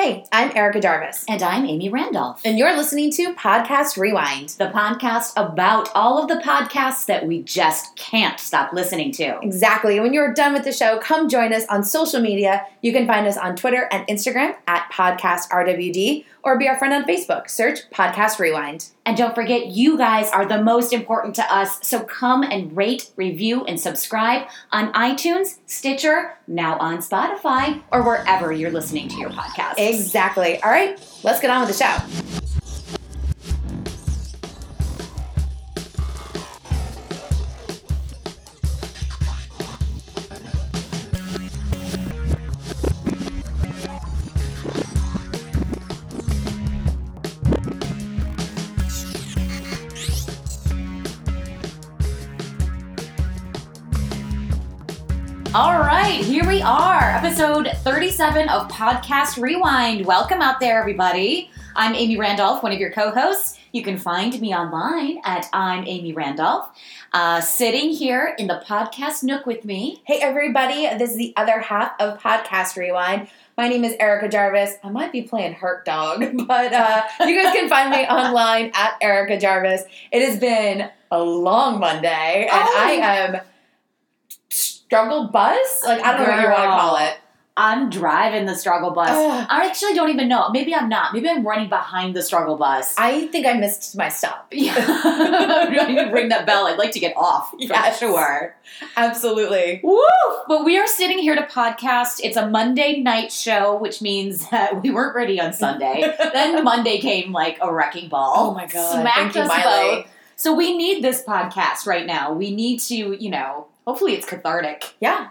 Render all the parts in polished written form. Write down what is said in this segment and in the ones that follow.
Hey, I'm Erica Jarvis. And I'm Amy Randolph. And you're listening to Podcast Rewind, the podcast about all of the podcasts that we just can't stop listening to. Exactly. When you're done with the show, come join us on social media. You can find us on Twitter and Instagram at Podcast RWD, or be our friend on Facebook. Search Podcast Rewind. And don't forget, you guys are the most important to us, so come and rate, review, and subscribe on iTunes, Stitcher, now on Spotify, or wherever you're listening to your podcast. Exactly. All right, let's get on with the show. All right, here we are, episode 37 of Podcast Rewind. Welcome out there, everybody. I'm Amy Randolph, one of your co-hosts. You can find me online at I'm Amy Randolph. Sitting here in the podcast nook with me. Hey, everybody. This is the other half of Podcast Rewind. My name is Erica Jarvis. I might be playing Hurt Dog, but you guys can find me online at Erica Jarvis. It has been a long Monday, and I am... Struggle bus? Like, I don't know what you want to call it. I'm driving the struggle bus. Ugh. I actually don't even know. Maybe I'm not. Maybe I'm running behind the struggle bus. I think I missed my stop. Yeah. You ring that bell. I'd like to get off. Yeah, sure. Absolutely. Woo! But we are sitting here to podcast. It's a Monday night show, which means that we weren't ready on Sunday. Then Monday came like a wrecking ball. Oh, my God. Smacked us both. So we need this podcast right now. We need to, you know... Hopefully it's cathartic. Yeah.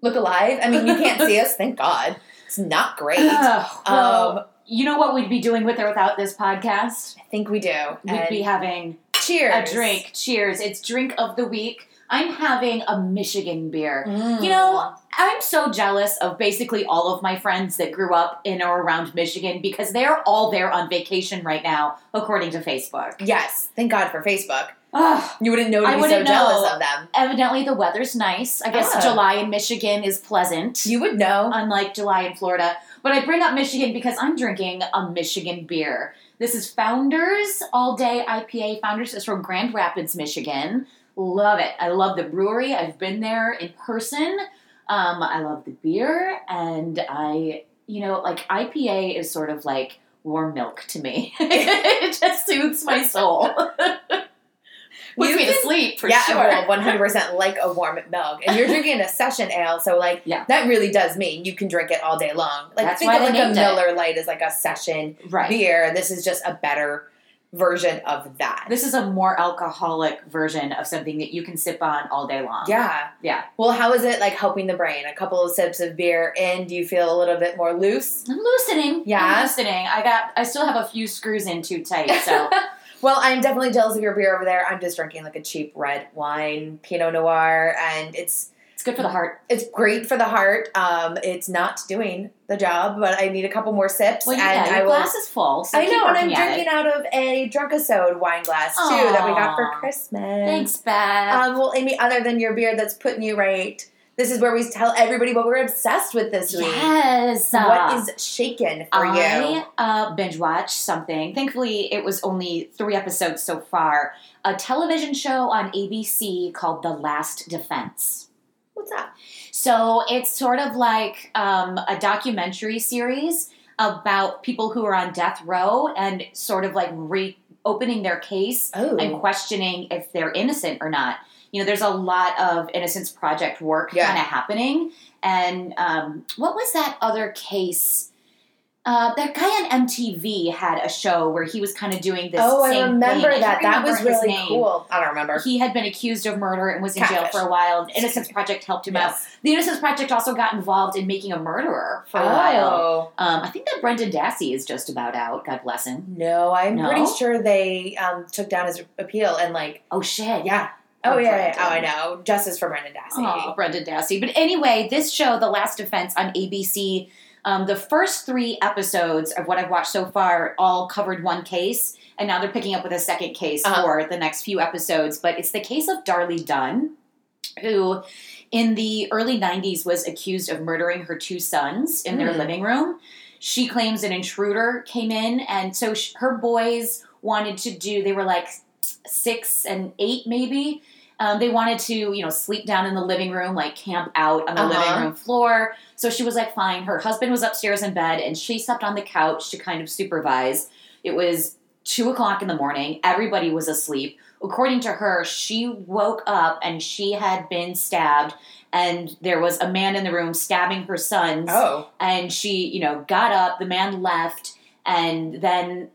Look alive. I mean, you can't see us. Thank God. It's not great. Well, you know what we'd be doing with or without this podcast? I think we do. We'd be having cheers. A drink. Cheers. It's drink of the week. I'm having a Michigan beer. Mm. You know, I'm so jealous of basically all of my friends that grew up in or around Michigan because they're all there on vacation right now, according to Facebook. Yes. Thank God for Facebook. You wouldn't know to be so jealous of them. Evidently, the weather's nice. I guess July in Michigan is pleasant. You would know. Unlike July in Florida. But I bring up Michigan because I'm drinking a Michigan beer. This is Founders All Day IPA. Founders is from Grand Rapids, Michigan. Love it. I love the brewery. I've been there in person. I love the beer. And I, you know, like IPA is sort of like warm milk to me. It just soothes my soul. Puts me to sleep, for sure. Yeah, well, 100% like a warm milk. And you're drinking a session ale, so, like, that really does mean you can drink it all day long. Like, that's think why of, like, a Miller Lite as, like, a session beer. This is just a better version of that. This is a more alcoholic version of something that you can sip on all day long. Yeah. Yeah. Well, how is it, like, helping the brain? A couple of sips of beer in, do you feel a little bit more loose? I'm loosening. Yeah. I'm loosening. I still have a few screws in too tight, so... Well, I'm definitely jealous of your beer over there. I'm just drinking like a cheap red wine, Pinot Noir, and it's good for the heart. It's great for the heart. It's not doing the job, but I need a couple more sips. Well, and your glass is full. So I know, and I'm drinking out of a Drunkasode wine glass, too, that we got for Christmas. Thanks, Beth. Well, Amy, other than your beer that's putting you right... This is where we tell everybody what we're obsessed with this week. Yes. What is shaken for you? I binge-watched something. Thankfully, it was only 3 episodes so far. A television show on ABC called The Last Defense. What's that? So it's sort of like a documentary series about people who are on death row and sort of like reopening their case and questioning if they're innocent or not. You know, there's a lot of Innocence Project work kind of happening. And what was that other case? That guy on MTV had a show where he was kind of doing this same thing. Oh, I remember that. That was really cool. I don't remember. He had been accused of murder and was in jail for a while. The Innocence Project helped him out. The Innocence Project also got involved in Making a Murderer for a while. I think that Brendan Dassey is just about out. God bless him. No, I'm pretty sure they took down his appeal and like... Oh, shit. Yeah. Oh, yeah. Oh, I know. Justice for Brendan Dassey. Oh, Brendan Dassey. But anyway, this show, The Last Defense on ABC, the first 3 episodes of what I've watched so far all covered one case, and now they're picking up with a second case for the next few episodes. But it's the case of Darlie Dunn, who in the early 90s was accused of murdering her 2 sons in their living room. she claims an intruder came in. And so her boys wanted to do, they were like 6 and 8 maybe. They wanted to, you know, sleep down in the living room, like camp out on the living room floor. So she was like, fine. Her husband was upstairs in bed and she slept on the couch to kind of supervise. It was 2 o'clock in the morning. Everybody was asleep. According to her, she woke up and she had been stabbed and there was a man in the room stabbing her sons. Oh. And she, you know, got up, the man left, and then,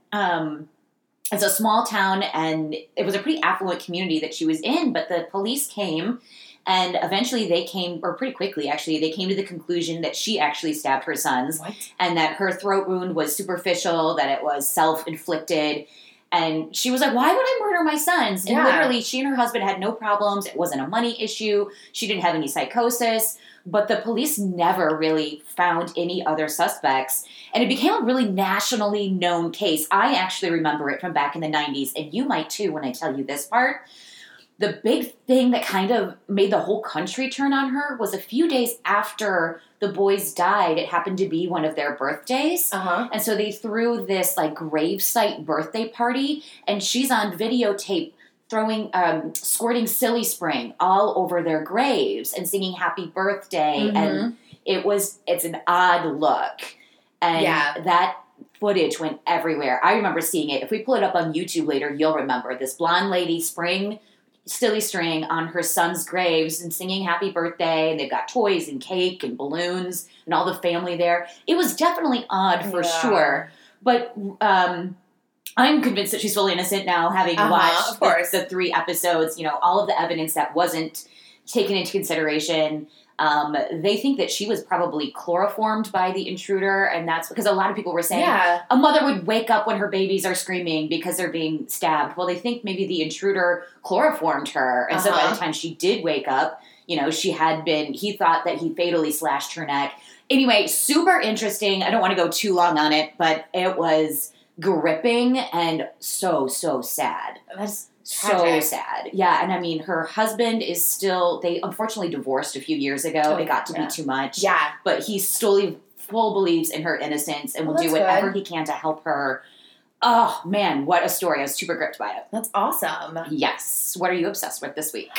it's a small town, and it was a pretty affluent community that she was in, but the police came, and eventually they came, or pretty quickly, actually, they came to the conclusion that she actually stabbed her sons, and that her throat wound was superficial, that it was self-inflicted, and she was like, why would I murder my sons? And literally, she and her husband had no problems. It wasn't a money issue. She didn't have any psychosis. But the police never really found any other suspects. And it became a really nationally known case. I actually remember it from back in the 90s, and you might too when I tell you this part. The big thing that kind of made the whole country turn on her was a few days after the boys died, it happened to be one of their birthdays. And so they threw this like gravesite birthday party, and she's on videotape squirting Silly String all over their graves and singing happy birthday. And it's an odd look. And that footage went everywhere. I remember seeing it. If we pull it up on YouTube later, you'll remember this blonde lady spring Silly String on her son's graves and singing happy birthday. And they've got toys and cake and balloons and all the family there. It was definitely odd for sure. But, I'm convinced that she's fully innocent now, having watched the 3 episodes, you know, all of the evidence that wasn't taken into consideration. They think that she was probably chloroformed by the intruder, and that's because a lot of people were saying a mother would wake up when her babies are screaming because they're being stabbed. Well, they think maybe the intruder chloroformed her, and so by the time she did wake up, you know, he thought that he fatally slashed her neck. Anyway, super interesting. I don't want to go too long on it, but it was gripping and so sad. That's tragic. So sad. Yeah, and I mean, her husband is still, they unfortunately divorced a few years ago. It got to be too much. Yeah. But he still full believes in her innocence and will do whatever he can to help her. Oh, man, what a story. I was super gripped by it. That's awesome. Yes. What are you obsessed with this week?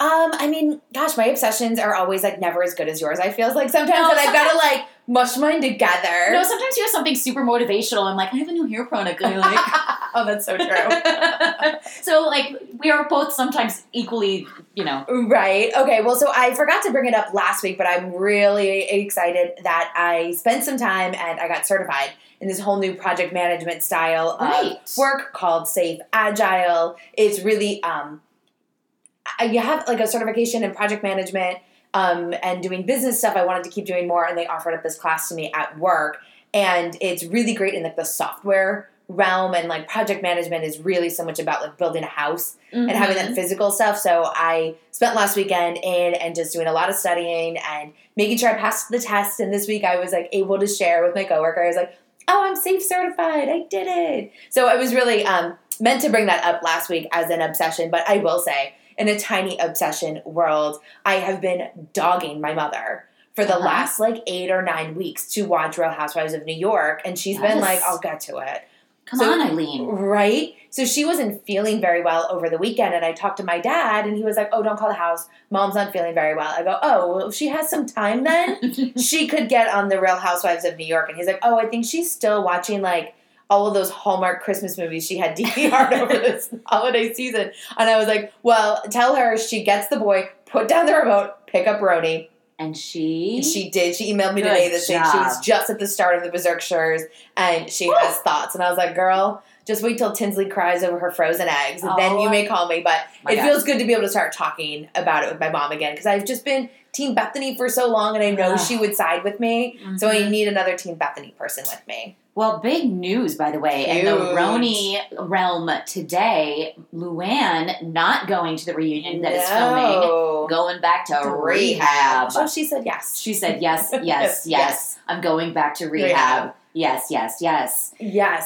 I mean, gosh, my obsessions are always, like, never as good as yours. I feel like sometimes I've got to, like, mush mine together. No, sometimes you have something super motivational. I'm like, I have a new hair product I like. Oh, that's so true. So, like, we are both sometimes equally, you know. Right. Okay, well, so I forgot to bring it up last week, but I'm really excited that I spent some time and I got certified in this whole new project management style of work called Safe Agile. It's really, you have like a certification in project management and doing business stuff. I wanted to keep doing more, and they offered up this class to me at work. And it's really great in like the software realm, and like project management is really so much about like building a house and having that physical stuff. So I spent last weekend in and just doing a lot of studying and making sure I passed the test. And this week I was like able to share with my coworker. I was like, oh, I'm Safe certified. I did it. So I was really meant to bring that up last week as an obsession, but I will say, in a tiny obsession world, I have been dogging my mother for the last like 8 or 9 weeks to watch Real Housewives of New York, and she's been like, I'll get to it. Come on, Eileen. Right? So she wasn't feeling very well over the weekend, and I talked to my dad, and he was like, oh, don't call the house. Mom's not feeling very well. I go, oh, well, if she has some time then, she could get on the Real Housewives of New York. And he's like, oh, I think she's still watching, like, all of those Hallmark Christmas movies she had DVR'd over this holiday season. And I was like, well, tell her she gets the boy, put down the remote, pick up Roni. And she did. She emailed me today that she's just at the start of the Berserkshires, and she has thoughts. And I was like, girl, just wait till Tinsley cries over her frozen eggs, and then you may call me. But it feels good to be able to start talking about it with my mom again, because I've just been Team Bethany for so long, and I know she would side with me. Mm-hmm. So I need another Team Bethany person with me. Well, big news, by the way, in the Roni realm today, Luann not going to the reunion that is filming, going back to rehab. Oh, she said yes. She said yes. I'm going back to rehab. Yes.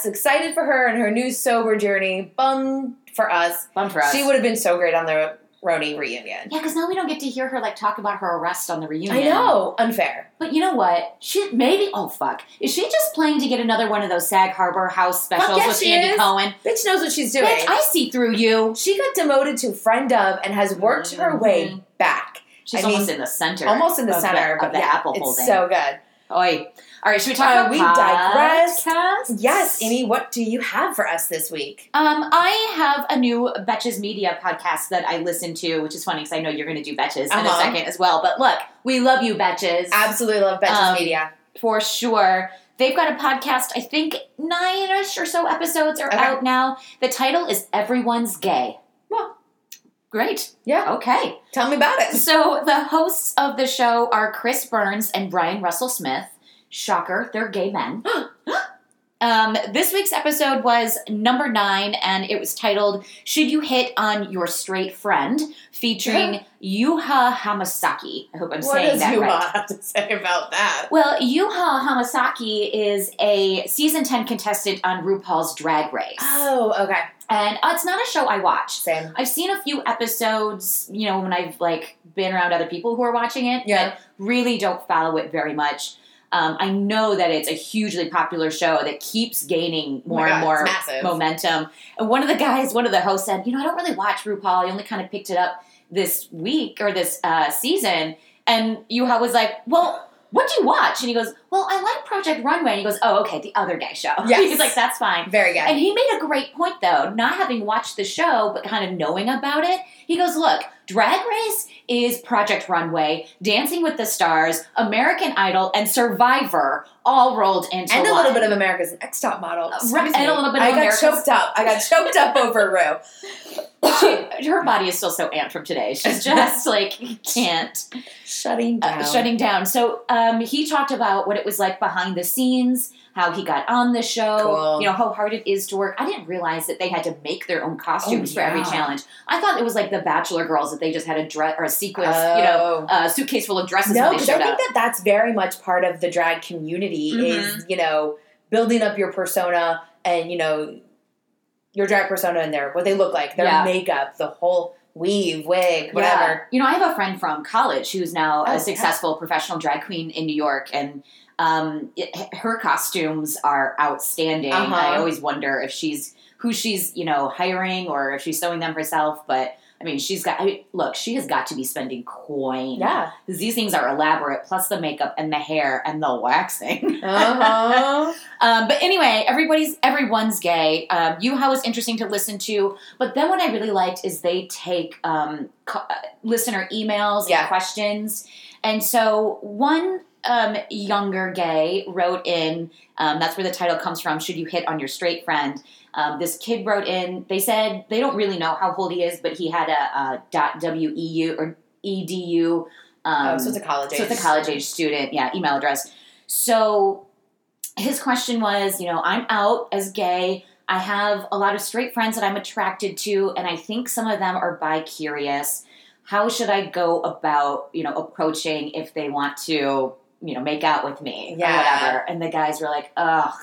Excited for her and her new sober journey. Bummed for us. She would have been so great on the Roni reunion. Yeah, because now we don't get to hear her, like, talk about her arrest on the reunion. I know. Unfair. But you know what? She maybe... Oh, fuck. Is she just playing to get another one of those Sag Harbor House specials with Andy Cohen? Bitch knows what she's doing. Bitch, I see through you. She got demoted to friend of and has worked her way back. She's almost in the center. Almost in the center. But the apple holding. It's so good. Oi. All right, should we talk about podcasts? We digress. Yes, Amy, what do you have for us this week? I have a new Betches Media podcast that I listen to, which is funny because I know you're going to do Betches in a second as well. But look, we love you, Betches. Absolutely love Betches Media. For sure. They've got a podcast, I think 9-ish or so episodes are out now. The title is Everyone's Gay. Well, great. Yeah. Okay. Tell me about it. So the hosts of the show are Chris Burns and Brian Russell Smith. Shocker, they're gay men. This week's episode was number 9, and it was titled, Should You Hit on Your Straight Friend? Featuring Yuhua Hamasaki. I hope I'm saying that right. What does Yuhua have to say about that? Well, Yuhua Hamasaki is a season 10 contestant on RuPaul's Drag Race. Oh, okay. And it's not a show I watch. Same. I've seen a few episodes, you know, when I've, like, been around other people who are watching it. Yeah. But really don't follow it very much. I know that it's a hugely popular show that keeps gaining more and more momentum. And one of the guys, one of the hosts said, you know, I don't really watch RuPaul. I only kind of picked it up this week or this season. And Yuhua was like, well, what do you watch? And he goes, well, I like Project Runway. And he goes, oh, okay, the other gay show. Yes. He's like, that's fine. Very gay. And he made a great point, though, not having watched the show, but kind of knowing about it. He goes, look, Drag Race is Project Runway, Dancing with the Stars, American Idol, and Survivor all rolled into one. And a little bit of America's Next Top Model. Right, and a little bit of America's... I got choked up over Rue. Her body is still so amped from today. She's just, like, can't. Shutting down. So he talked about what it was like behind the scenes, how he got on the show, you know, how hard it is to work. I didn't realize that they had to make their own costumes for every challenge. I thought it was like the Bachelor girls that they just had a dress or a sequence, you know, a suitcase full of dresses when they showed up. No, because I think that that's very much part of the drag community is, you know, building up your persona and, you know, your drag persona and their, what they look like, their makeup, the whole... weave, wig, whatever. Yeah. You know, I have a friend from college who's now a successful professional drag queen in New York, and her costumes are outstanding. I always wonder if she's, you know, hiring or if she's sewing them herself, but I mean, she has got to be spending coin. Yeah. Because these things are elaborate, plus the makeup and the hair and the waxing. Uh-huh. But anyway, everyone's gay. Yuhua was interesting to listen to. But then what I really liked is they take listener emails and questions. And so one younger gay wrote in, that's where the title comes from, Should You Hit on Your Straight Friend? This kid wrote in, they said they don't really know how old he is, but he had a .weu or edu. So it's a college age. So it's a college age student, email address. So his question was, you know, I'm out as gay. I have a lot of straight friends that I'm attracted to, and I think some of them are bi-curious. How should I go about, you know, approaching if they want to, you know, make out with me or whatever? And the guys were like, ugh.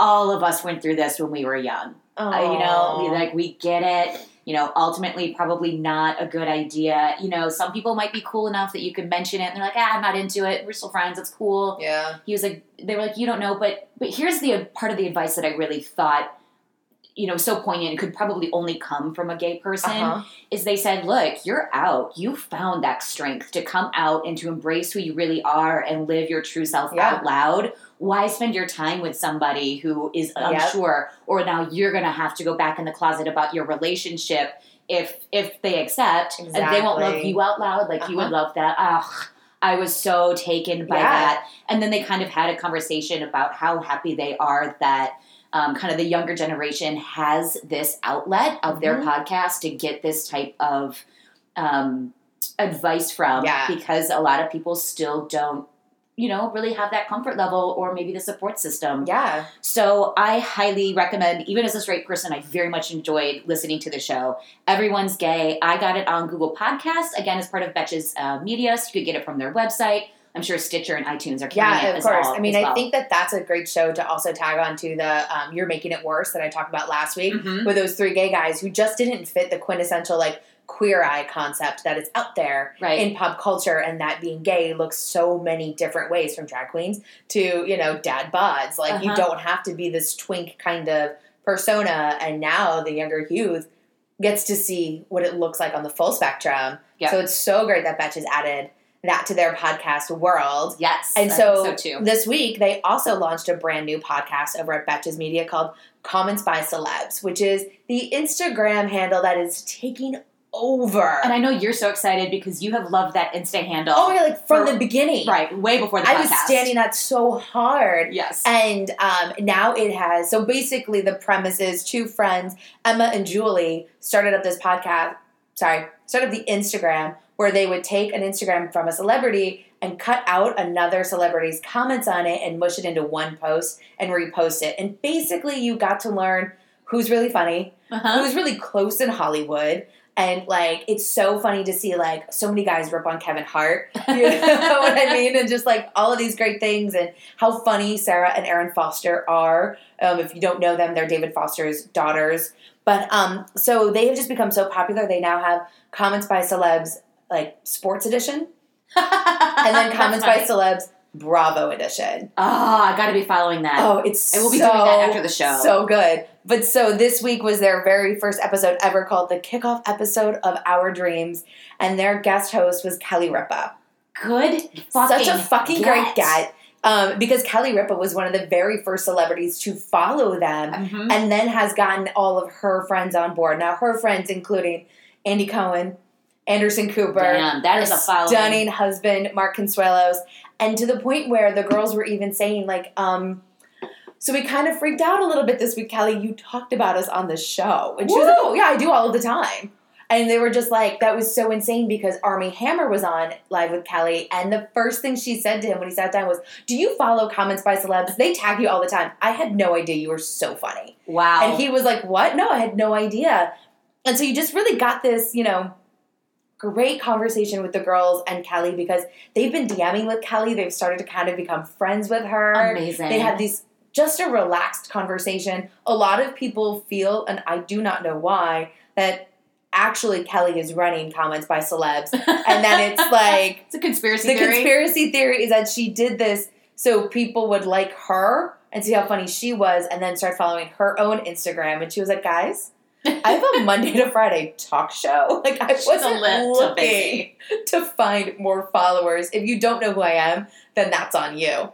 All of us went through this when we were young. You know, like, we get it. You know, ultimately probably not a good idea. You know, some people might be cool enough that you can mention it. And they're like, I'm not into it. We're still friends. It's cool. Yeah. He was like, they were like, you don't know. But here's the part of the advice that I really thought, you know, so poignant, could probably only come from a gay person, is they said, look, you're out. You found that strength to come out and to embrace who you really are and live your true self out loud. Why spend your time with somebody who is unsure, or now you're going to have to go back in the closet about your relationship if they accept, and they won't love you out loud like you would love that. Ugh. I was so taken by that. And then they kind of had a conversation about how happy they are that kind of the younger generation has this outlet of their podcast to get this type of advice from, because a lot of people still don't, you know, really have that comfort level or maybe the support system. Yeah. So I highly recommend, even as a straight person, I very much enjoyed listening to the show. Everyone's Gay. I got it on Google Podcasts, again, as part of Betches Media, so you could get it from their website. I'm sure Stitcher and iTunes are carrying it as well. Yeah, of course. I mean, I think that that's a great show to also tag on to the You're Making It Worse that I talked about last week, mm-hmm. with those three gay guys who just didn't fit the quintessential, like, queer eye concept that is out there in pop culture, and that being gay looks so many different ways, from drag queens to, you know, dad bods. Like, you don't have to be this twink kind of persona, and now the younger youth gets to see what it looks like on the full spectrum. Yep. So it's so great that Betches added that to their podcast world. Yes, and I think so too. This week they also launched a brand new podcast over at Betches Media called Comments by Celebs, which is the Instagram handle that is taking over. And I know you're so excited because you have loved that Insta handle. Oh, yeah, like from the beginning. Right, way before the podcast. I was standing that so hard. Yes. And now it has, so basically the premise is two friends, Emma and Julie, started up the Instagram where they would take an Instagram from a celebrity and cut out another celebrity's comments on it and mush it into one post and repost it. And basically you got to learn who's really funny, who's really close in Hollywood. And, like, it's so funny to see, like, so many guys rip on Kevin Hart. You know what I mean? And just, like, all of these great things and how funny Sarah and Aaron Foster are. If you don't know them, they're David Foster's daughters. But so they have just become so popular. They now have Comments by Celebs, like, Sports Edition. And then Comments by Celebs, Bravo Edition. Oh, I gotta be following that. Oh, it's I will be doing that after the show. So good. But so this week was their very first episode ever, called the kickoff episode of Our Dreams, and their guest host was Kelly Ripa. Good fucking Such a fucking great get. Because Kelly Ripa was one of the very first celebrities to follow them, and then has gotten all of her friends on board. Now, her friends including Andy Cohen, Anderson Cooper, that is a stunning husband, Mark Consuelos, and to the point where the girls were even saying, like, so we kind of freaked out a little bit this week, Kelly. You talked about us on the show. And she was like, oh, yeah, I do all of the time. And they were just like, that was so insane, because Armie Hammer was on Live with Kelly, and the first thing she said to him when he sat down was, do you follow Comments by Celebs? They tag you all the time. I had no idea. You were so funny. Wow. And he was like, what? No, I had no idea. And so you just really got this, you know, great conversation with the girls and Kelly, because they've been DMing with Kelly. They've started to kind of become friends with her. Amazing. They had these... just a relaxed conversation. A lot of people feel, and I do not know why, that actually Kelly is running Comments by Celebs. And then it's like... it's a conspiracy theory. The conspiracy theory is that she did this so people would like her and see how funny she was, and then start following her own Instagram. And she was like, guys, I have a Monday to Friday talk show. Like, I wasn't looking to find more followers. If you don't know who I am, then that's on you.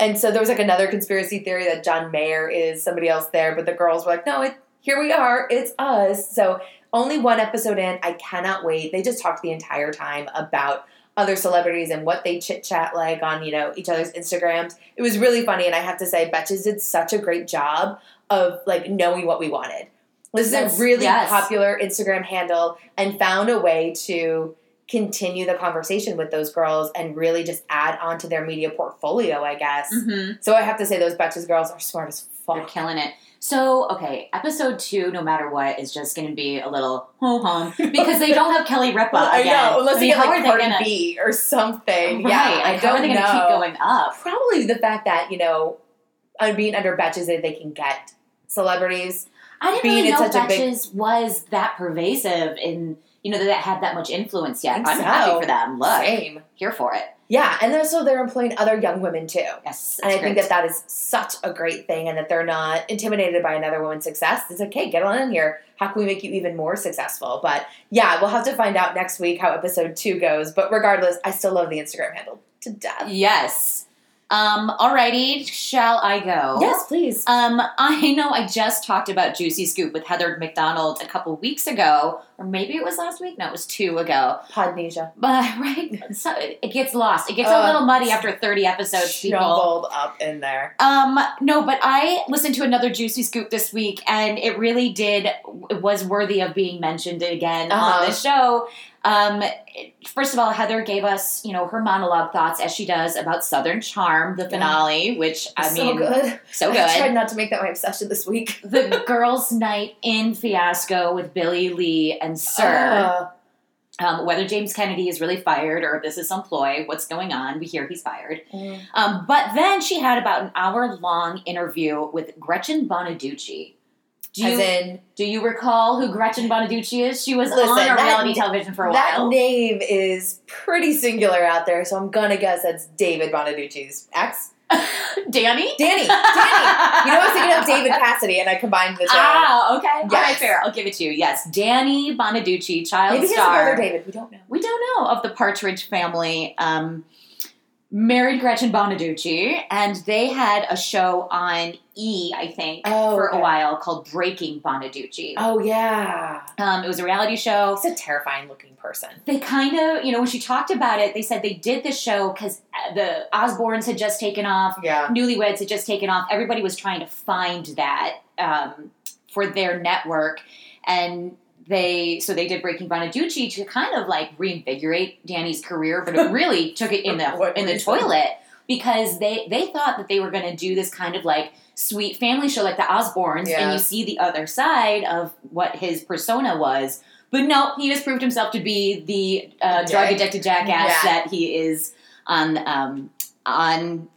And so there was, like, another conspiracy theory that John Mayer is somebody else there, but the girls were like, no, here we are. It's us. So only one episode in. I cannot wait. They just talked the entire time about other celebrities and what they chit-chat like on, you know, each other's Instagrams. It was really funny, and I have to say, Betches did such a great job of, like, knowing what we wanted. This is a really popular Instagram handle, and found a way to continue the conversation with those girls and really just add on to their media portfolio, I guess. Mm-hmm. So I have to say those Betches girls are smart as fuck. They're killing it. So, okay, episode 2, no matter what, is just going to be a little ho-hum, because they don't have Kelly Ripa again. I know, unless they get, like, Cardi B or something. Right. Yeah, I don't know. How are they going to keep going up? Probably the fact that, you know, being under Betches, they can get celebrities. I didn't really know Betches was that pervasive in... you know, that had that much influence yet. I'm happy for them. Look, same. Here for it. Yeah, and also they're employing other young women too. Yes, and I think that is such a great thing, and that they're not intimidated by another woman's success. It's like, hey, get on in here. How can we make you even more successful? But yeah, we'll have to find out next week how episode 2 goes. But regardless, I still love the Instagram handle to death. Yes. Alrighty, shall I go? Yes, please. I know I just talked about Juicy Scoop with Heather McDonald a couple weeks ago, or maybe it was last week. No, it was 2 ago. Podnesia. But, right? So it gets lost. It gets a little muddy after 30 episodes, people. Jumbled up in there. No, but I listened to another Juicy Scoop this week, and it really was worthy of being mentioned again on the show. First of all, Heather gave us, you know, her monologue thoughts, as she does, about Southern Charm, the finale, which, so good. I tried not to make that my obsession this week. The girls' night in fiasco with Billy Lee and Sir. Whether James Kennedy is really fired or if this is some ploy, what's going on? We hear he's fired. Mm. But then she had about an hour-long interview with Gretchen Bonaducci. Do you recall who Gretchen Bonaducci is? She was on reality television for a while. That name is pretty singular out there, so I'm going to guess that's David Bonaducci's ex. Danny. You know, I was thinking of David Cassidy, and I combined the two. Ah, okay. Yes. All right, fair. I'll give it to you. Yes, Danny Bonaducci, child maybe star. Maybe his brother David. We don't know. Of the Partridge Family, married Gretchen Bonaducci, and they had a show on E, I think, for a while called Breaking Bonaducci. Oh, yeah. It was a reality show. It's a terrifying-looking person. They kind of, when she talked about it, they said they did this show because the Osbournes had just taken off. Yeah. Newlyweds had just taken off. Everybody was trying to find that for their network, and... They did Breaking Bonaducci to kind of like reinvigorate Danny's career, but it really took it in the toilet because they thought that they were going to do this kind of like sweet family show like the Osbournes, and you see the other side of what his persona was. But no, he just proved himself to be the drug addicted jackass that he is on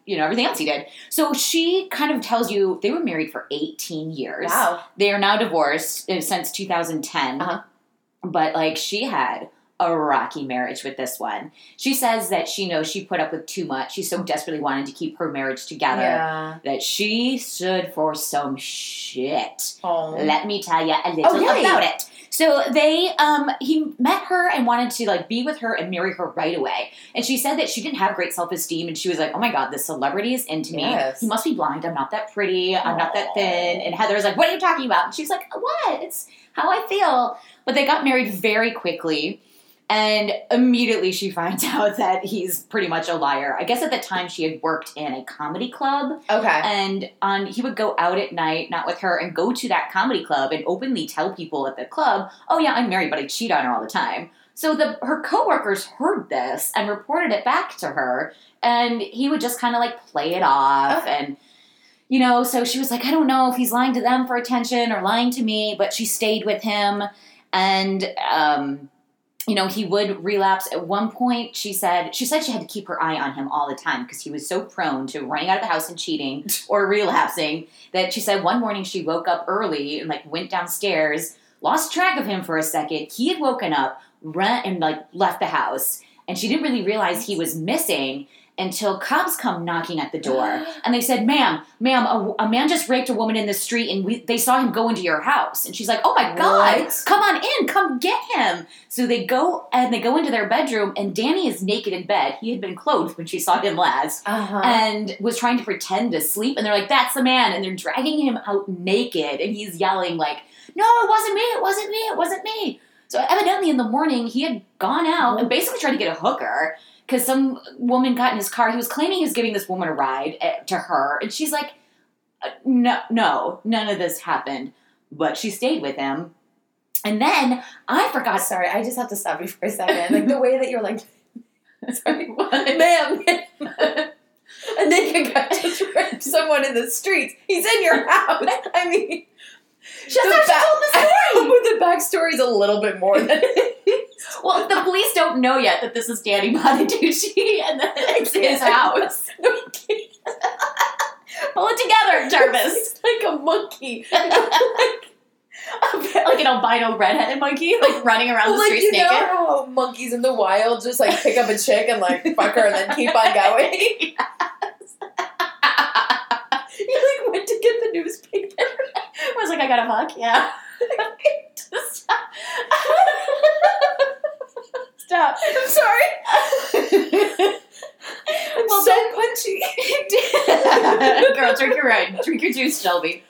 everything else he did. So she kind of tells you they were married for 18 years. Wow. They are now divorced since 2010. Uh-huh. But like she had a rocky marriage with this one. She says that she knows she put up with too much. She so desperately wanted to keep her marriage together that she stood for some shit. Oh. Let me tell you a little about it. So he met her and wanted to like be with her and marry her right away. And she said that she didn't have great self-esteem and she was like, oh my God, this celebrity is into me. He must be blind. I'm not that pretty. I'm not that thin. And Heather's like, what are you talking about? And she's like, what? It's how I feel. But they got married very quickly. And immediately she finds out that he's pretty much a liar. I guess at the time she had worked in a comedy club. Okay. And he would go out at night, not with her, and go to that comedy club and openly tell people at the club, oh yeah, I'm married, but I cheat on her all the time. So her coworkers heard this and reported it back to her. And he would just kind of like play it off and... so she was like, I don't know if he's lying to them for attention or lying to me, but she stayed with him. And, he would relapse. At one point, she said she had to keep her eye on him all the time because he was so prone to running out of the house and cheating or relapsing that she said one morning she woke up early and like went downstairs, lost track of him for a second. He had woken up, and like left the house. And she didn't really realize he was missing until cops come knocking at the door. And they said, ma'am, a man just raped a woman in the street, and they saw him go into your house. And she's like, oh, my God, come on in. Come get him. So they go into their bedroom, and Danny is naked in bed. He had been clothed when she saw him last and was trying to pretend to sleep. And they're like, that's the man. And they're dragging him out naked, and he's yelling like, no, it wasn't me. It wasn't me. It wasn't me. So evidently in the morning, he had gone out and basically tried to get a hooker. Because some woman got in his car. He was claiming he was giving this woman a ride to her. And she's like, no, none of this happened. But she stayed with him. And then I forgot. Sorry, I just have to stop you for a second. Like the way that you're like, sorry, what? Ma'am. And then you got to rape someone in the streets. He's in your house. I mean. She told the story. The backstory's a little bit more than it is. Well, the police don't know yet that this is Danny Bonaducci and that it's his house. Pull it together, Jarvis. It's like a monkey. Like an albino redheaded monkey, like running around the streets naked. You know how monkeys in the wild just like pick up a chick and like fuck her and then keep on going? Yes. You like went to get the newspaper. I was like, I gotta fuck, yeah. Stop. I'm sorry. I'm so punchy. Girl, drink your wine. Drink your juice, Shelby.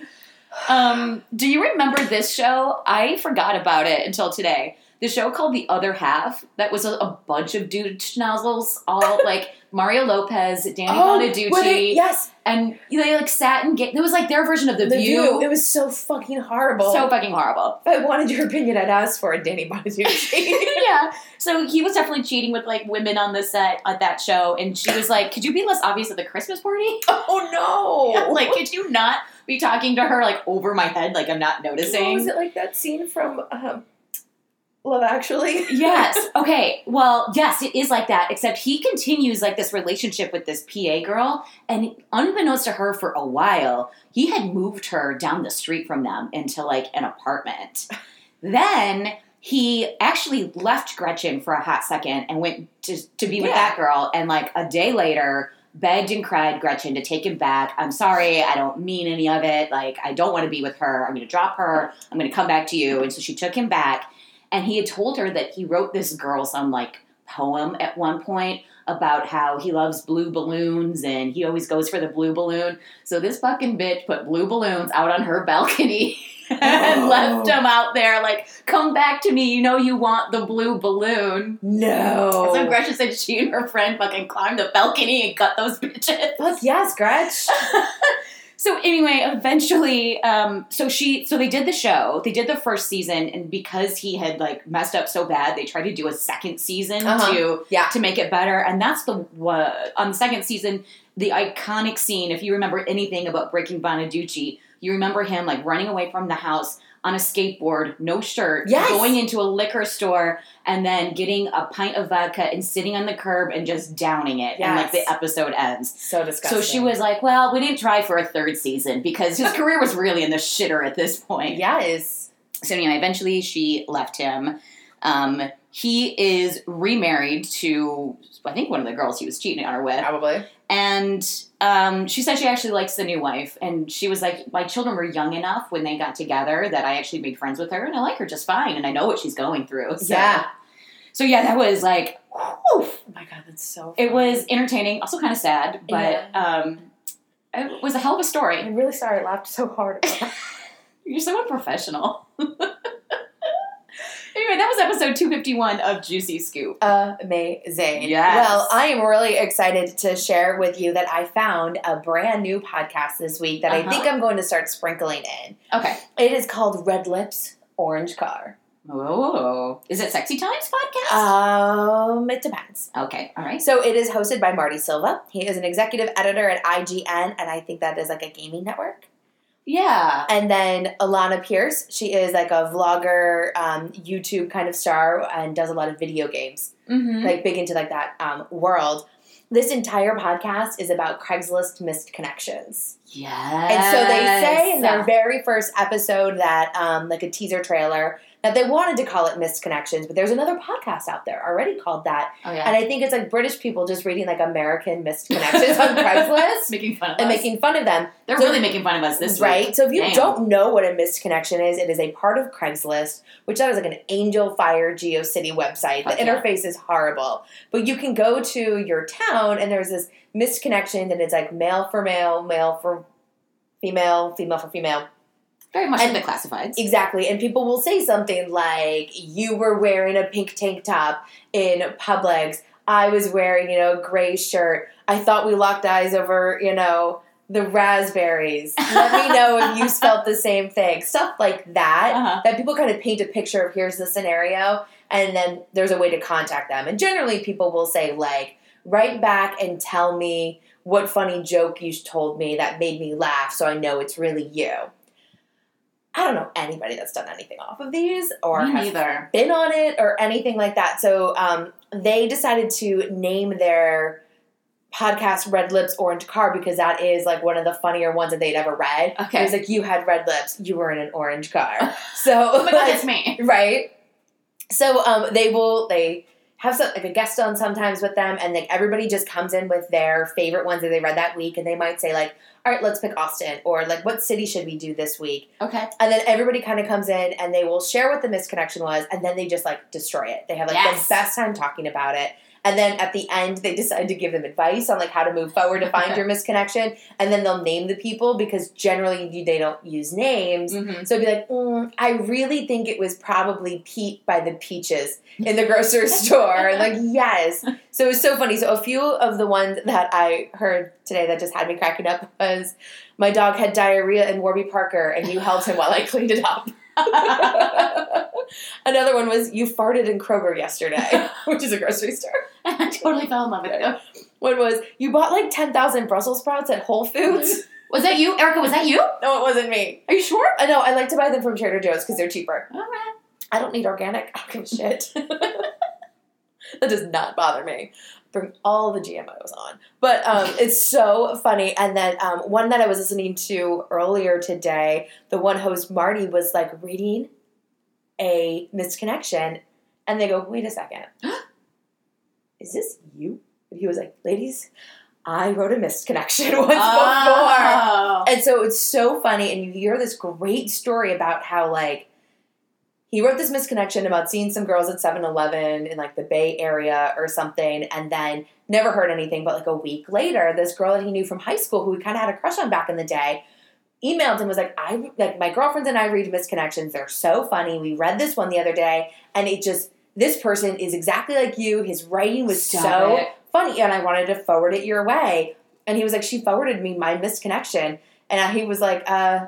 Do you remember this show? I forgot about it until today. The show called The Other Half, that was a bunch of dude schnozzles, all like Mario Lopez, Danny Bonaducci. Yes. And they like sat and there was like their version of The View. It was so fucking horrible. If I wanted your opinion, I'd ask for it, Danny Bonaducci. Yeah. So he was definitely cheating with like women on the set at that show. And she was like, could you be less obvious at the Christmas party? Oh, no. Yeah, like, could you not be talking to her like over my head like I'm not noticing? What was it like that scene from... Love Actually? Yes. Okay. Well, yes, it is like that, except he continues like this relationship with this PA girl, and unbeknownst to her for a while, he had moved her down the street from them into like an apartment. Then he actually left Gretchen for a hot second and went to be with that girl, and like a day later begged and cried Gretchen to take him back. I'm sorry, I don't mean any of it. Like, I don't want to be with her. I'm going to drop her. I'm going to come back to you. And so she took him back. And he had told her that he wrote this girl some, like, poem at one point about how he loves blue balloons and he always goes for the blue balloon. So this fucking bitch put blue balloons out on her balcony and left him out there like, come back to me, you know you want the blue balloon. No. So Gretchen said she and her friend fucking climbed the balcony and cut those bitches. Fuck yes, Gretch. So anyway, eventually, so they did the show. They did the first season, and because he had like messed up so bad, they tried to do a second season to make it better. And that's on the second season, the iconic scene. If you remember anything about Breaking Bonaducci, you remember him like running away from the house on a skateboard, no shirt, going into a liquor store, and then getting a pint of vodka and sitting on the curb and just downing it. Yes. And, like, the episode ends. So disgusting. So she was like, well, we didn't try for a third season because his career was really in the shitter at this point. Yes. So, anyway, eventually she left him. He is remarried to, I think, one of the girls he was cheating on her with. Probably. And she said she actually likes the new wife. And she was like, my children were young enough when they got together that I actually made friends with her. And I like her just fine. And I know what she's going through. So. Yeah. So, yeah, that was like, whew. Oh, my God, that's so funny. It was entertaining. Also kind of sad. But it was a hell of a story. I'm really sorry I laughed so hard about that. You're so unprofessional. Anyway, that was episode 251 of Juicy Scoop. Amazing. Yes. Well, I am really excited to share with you that I found a brand new podcast this week that I think I'm going to start sprinkling in. Okay. It is called Red Lips, Orange Car. Oh. Is it Sexy Times podcast? It depends. Okay. All right. So it is hosted by Marty Silva. He is an executive editor at IGN, and I think that is like a gaming network. Yeah. And then Alana Pierce, she is like a vlogger, YouTube kind of star and does a lot of video games. Mm-hmm. Like big into like that world. This entire podcast is about Craigslist missed connections. Yes. And so they say in their very first episode that, like a teaser trailer, that they wanted to call it Missed Connections, but there's another podcast out there already called that. Oh, yeah. And I think it's like British people just reading like American Missed Connections on Craigslist. Making fun of us. And making fun of them. They're really making fun of us this week. Right. So if you don't know what a Missed Connection is, it is a part of Craigslist, which that was like an Angel Fire GeoCity website. Fuck the interface is horrible. But you can go to your town and there's this Missed Connection and it's like male for male, male for female, female for female. Very much in the classifieds. Exactly. And people will say something like, you were wearing a pink tank top in Publix. I was wearing, a gray shirt. I thought we locked eyes over, the raspberries. Let me know if you felt the same thing. Stuff like that. Uh-huh. That people kind of paint a picture of here's the scenario. And then there's a way to contact them. And generally people will say like, write back and tell me what funny joke you told me that made me laugh so I know it's really you. I don't know anybody that's done anything off of these or has been on it or anything like that. So they decided to name their podcast Red Lips Orange Car because that is like one of the funnier ones that they'd ever read. Okay. It was like, you had red lips, you were in an orange car. So oh my God, that's me. Right. So they have some, like a guest on sometimes with them, and like everybody just comes in with their favorite ones that they read that week, and they might say like, all right, let's pick Austin, or like, what city should we do this week? Okay. And then everybody kind of comes in, and they will share what the misconnection was, and then they just like destroy it. They have like the best time talking about it. And then at the end, they decide to give them advice on like how to move forward to find your misconnection. And then they'll name the people because generally they don't use names. Mm-hmm. So it'd be like, I really think it was probably Pete by the peaches in the grocery store. And like, yes. So it was so funny. So a few of the ones that I heard today that just had me cracking up was my dog had diarrhea in Warby Parker and you held him while I cleaned it up. Another one was you farted in Kroger yesterday, which is a grocery store. I totally fell in love with it. One was you bought like 10,000 Brussels sprouts at Whole Foods. Was that you, Erica? Was that you? No, it wasn't me. Are you sure? No, I like to buy them from Trader Joe's because they're cheaper. All right. I don't need organic. I don't give a shit. That does not bother me. Bring all the GMOs on. But it's so funny. And then one that I was listening to earlier today, the one host, Marty, was like reading a misconnection. And they go, wait a second. Is this you? And he was like, ladies, I wrote a misconnection once before. And so it's so funny. And you hear this great story about how, like, he wrote this misconnection about seeing some girls at 7-Eleven in, like, the Bay Area or something, and then never heard anything. But, like, a week later, this girl that he knew from high school who he kind of had a crush on back in the day emailed him, was like, I, like, my girlfriends and I read misconnections. They're so funny. We read this one the other day, and it just, this person is exactly like you. His writing was so funny, and I wanted to forward it your way. And he was like, she forwarded me my misconnection. And he was like, no,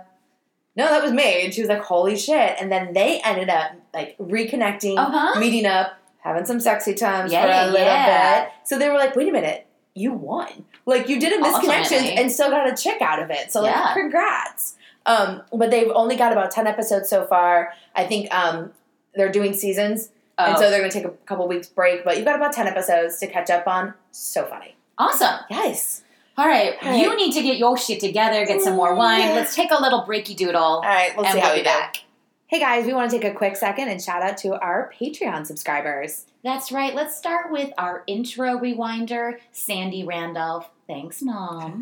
that was me. And she was like, holy shit. And then they ended up, like, reconnecting, meeting up, having some sexy times for a little bit. So they were like, wait a minute, you won. Like, you did a misconnection and still got a chick out of it. So, like, congrats. But they've only got about 10 episodes so far. I think they're doing seasons. And so they're going to take a couple weeks break. But you've got about 10 episodes to catch up on. So funny. Awesome. Yes. All right, you need to get your shit together, get some more wine. Yeah. Let's take a little breaky doodle. All right, we'll see how we back. Hey, guys, we want to take a quick second and shout out to our Patreon subscribers. That's right. Let's start with our intro rewinder, Sandy Randolph. Thanks, Mom.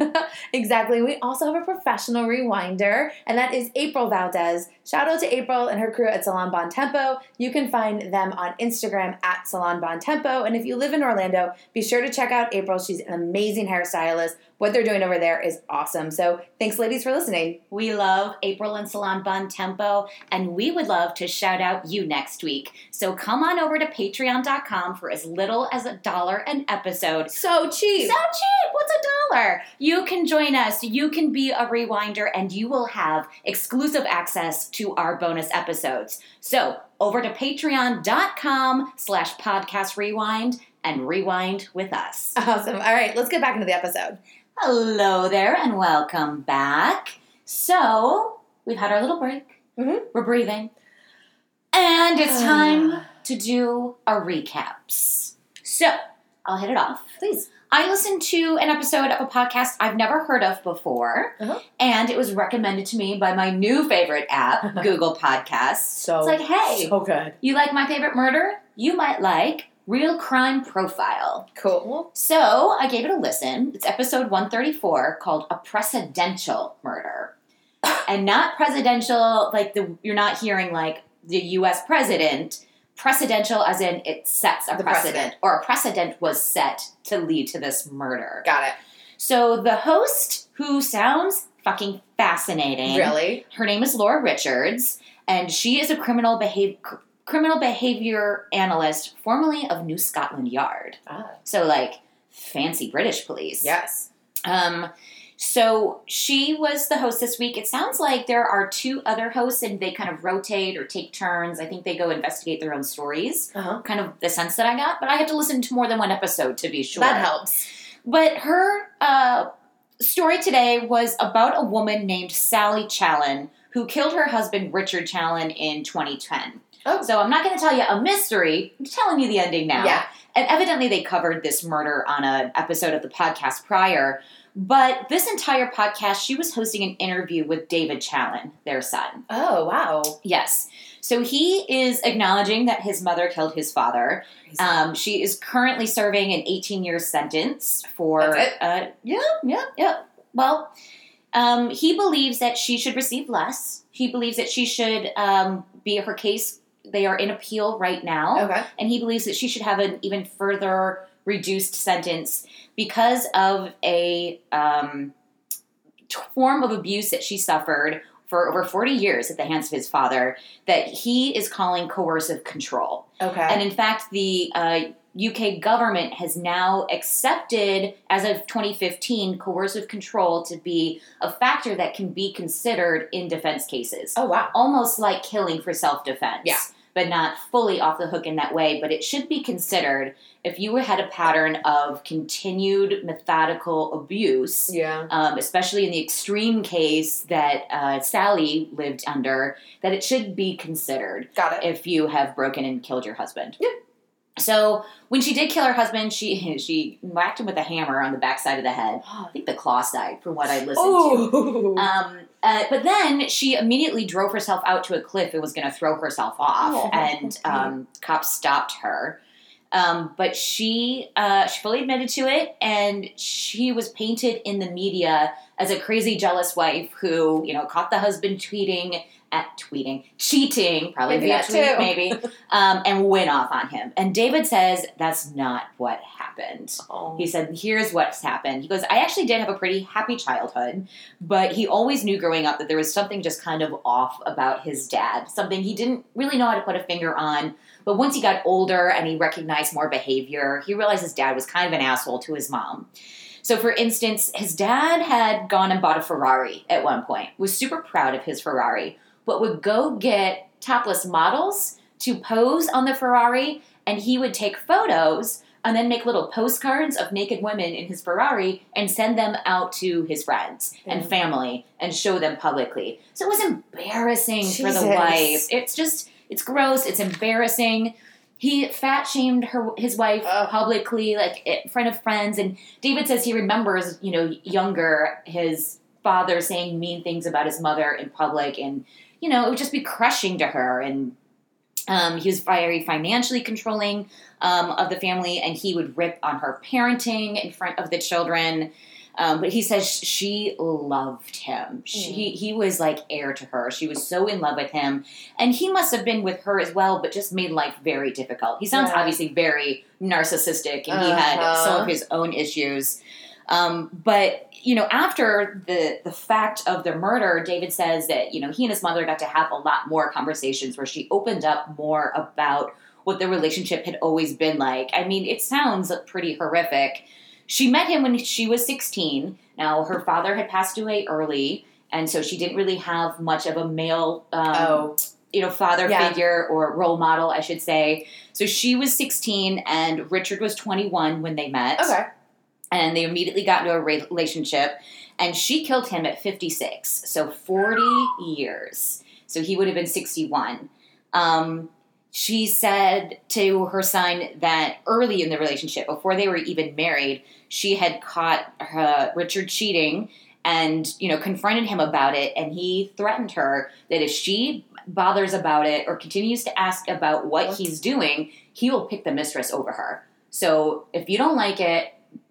Exactly. We also have a professional rewinder, and that is April Valdez. Shout out to April and her crew at Salon Bon Tempo. You can find them on Instagram at Salon Bon Tempo. And if you live in Orlando, be sure to check out April. She's an amazing hairstylist. What they're doing over there is awesome. So thanks, ladies, for listening. We love April and Salon Bon Tempo, and we would love to shout out you next week. So come on over to Patreon.com for as little as $1 an episode. So cheap. So cheap. What's $1? You can join us. You can be a rewinder, and you will have exclusive access to our bonus episodes. So over to Patreon.com/Podcast Rewind and rewind with us. Awesome. All right, let's get back into the episode. Hello there, and welcome back. So we've had our little break. Mm-hmm. We're breathing. And it's time to do our recaps. So I'll hit it off. Please. I listened to an episode of a podcast I've never heard of before, and it was recommended to me by my new favorite app, Google Podcasts. So it's like, hey, so good. You like my favorite murder? You might like Real Crime Profile. Cool. So I gave it a listen. It's episode 134 called A Precedential Murder. And not presidential, like you're not hearing like the U.S. president. Precedential as in it sets a precedent, or a precedent was set to lead to this murder. Got it. So the host, who sounds fucking fascinating. Really? Her name is Laura Richards, and she is a criminal behavior analyst, formerly of New Scotland Yard. Ah. So, like, fancy British police. Yes. So she was the host this week. It sounds like there are two other hosts, and they kind of rotate or take turns. I think they go investigate their own stories, kind of the sense that I got. But I had to listen to more than one episode to be sure. That helps. But her story today was about a woman named Sally Challen, who killed her husband, Richard Challen, in 2010. Oh. So I'm not going to tell you a mystery. I'm telling you the ending now. Yeah. And evidently they covered this murder on an episode of the podcast prior. But this entire podcast, she was hosting an interview with David Challen, their son. Oh, wow. Yes. So he is acknowledging that his mother killed his father. She is currently serving an 18-year sentence for... That's it? Yeah. Well, he believes that she should receive less. He believes that she should be her case. They are in appeal right now. Okay. And he believes that she should have an even further reduced sentence because of a form of abuse that she suffered for over 40 years at the hands of his father that he is calling coercive control. Okay. And in fact, the UK government has now accepted, as of 2015, coercive control to be a factor that can be considered in defense cases. Oh, wow. Almost like killing for self-defense. Yeah. but not fully off the hook in that way. But it should be considered if you had a pattern of continued methodical abuse, especially in the extreme case that Sally lived under, that it should be considered. Got it. If you have broken and killed your husband. Yep. So when she did kill her husband, she whacked him with a hammer on the backside of the head. Oh, I think the claw side, from what I listened to. But then she immediately drove herself out to a cliff and was going to throw herself off. Oh, and cops stopped her. But she fully admitted to it, and she was painted in the media as a crazy, jealous wife who, you know, caught the husband cheating, probably that tweet, maybe, and went off on him. And David says that's not what happened. Oh. He said, here's what's happened. He goes, I actually did have a pretty happy childhood, but he always knew growing up that there was something just kind of off about his dad, something he didn't really know how to put a finger on. But once he got older and he recognized more behavior, he realized his dad was kind of an asshole to his mom. So, for instance, his dad had gone and bought a Ferrari at one point, was super proud of his Ferrari, but would go get topless models to pose on the Ferrari, and he would take photos and then make little postcards of naked women in his Ferrari and send them out to his friends and family and show them publicly. So it was embarrassing for the wife. It's just... it's gross. It's embarrassing. He fat-shamed his wife publicly, like, in front of friends. And David says he remembers, you know, younger, his father saying mean things about his mother in public. And, you know, it would just be crushing to her. And he was very financially controlling of the family. And he would rip on her parenting in front of the children. But he says she loved him. He was like heir to her. She was so in love with him. And he must have been with her as well, but just made life very difficult. He sounds obviously very narcissistic, and he had some of his own issues. But, you know, after the fact of the murder, David says that, you know, he and his mother got to have a lot more conversations where she opened up more about what their relationship had always been like. I mean, it sounds pretty horrific. She met him when she was 16. Now, her father had passed away early, and so she didn't really have much of a male, you know, father figure or role model, I should say. So she was 16, and Richard was 21 when they met. Okay. And they immediately got into a relationship, and she killed him at 56, so 40 years. So he would have been 61. She said to her son that early in the relationship, before they were even married, she had caught Richard cheating and, you know, confronted him about it. And he threatened her that if she bothers about it or continues to ask about what he's doing, he will pick the mistress over her. So if you don't like it,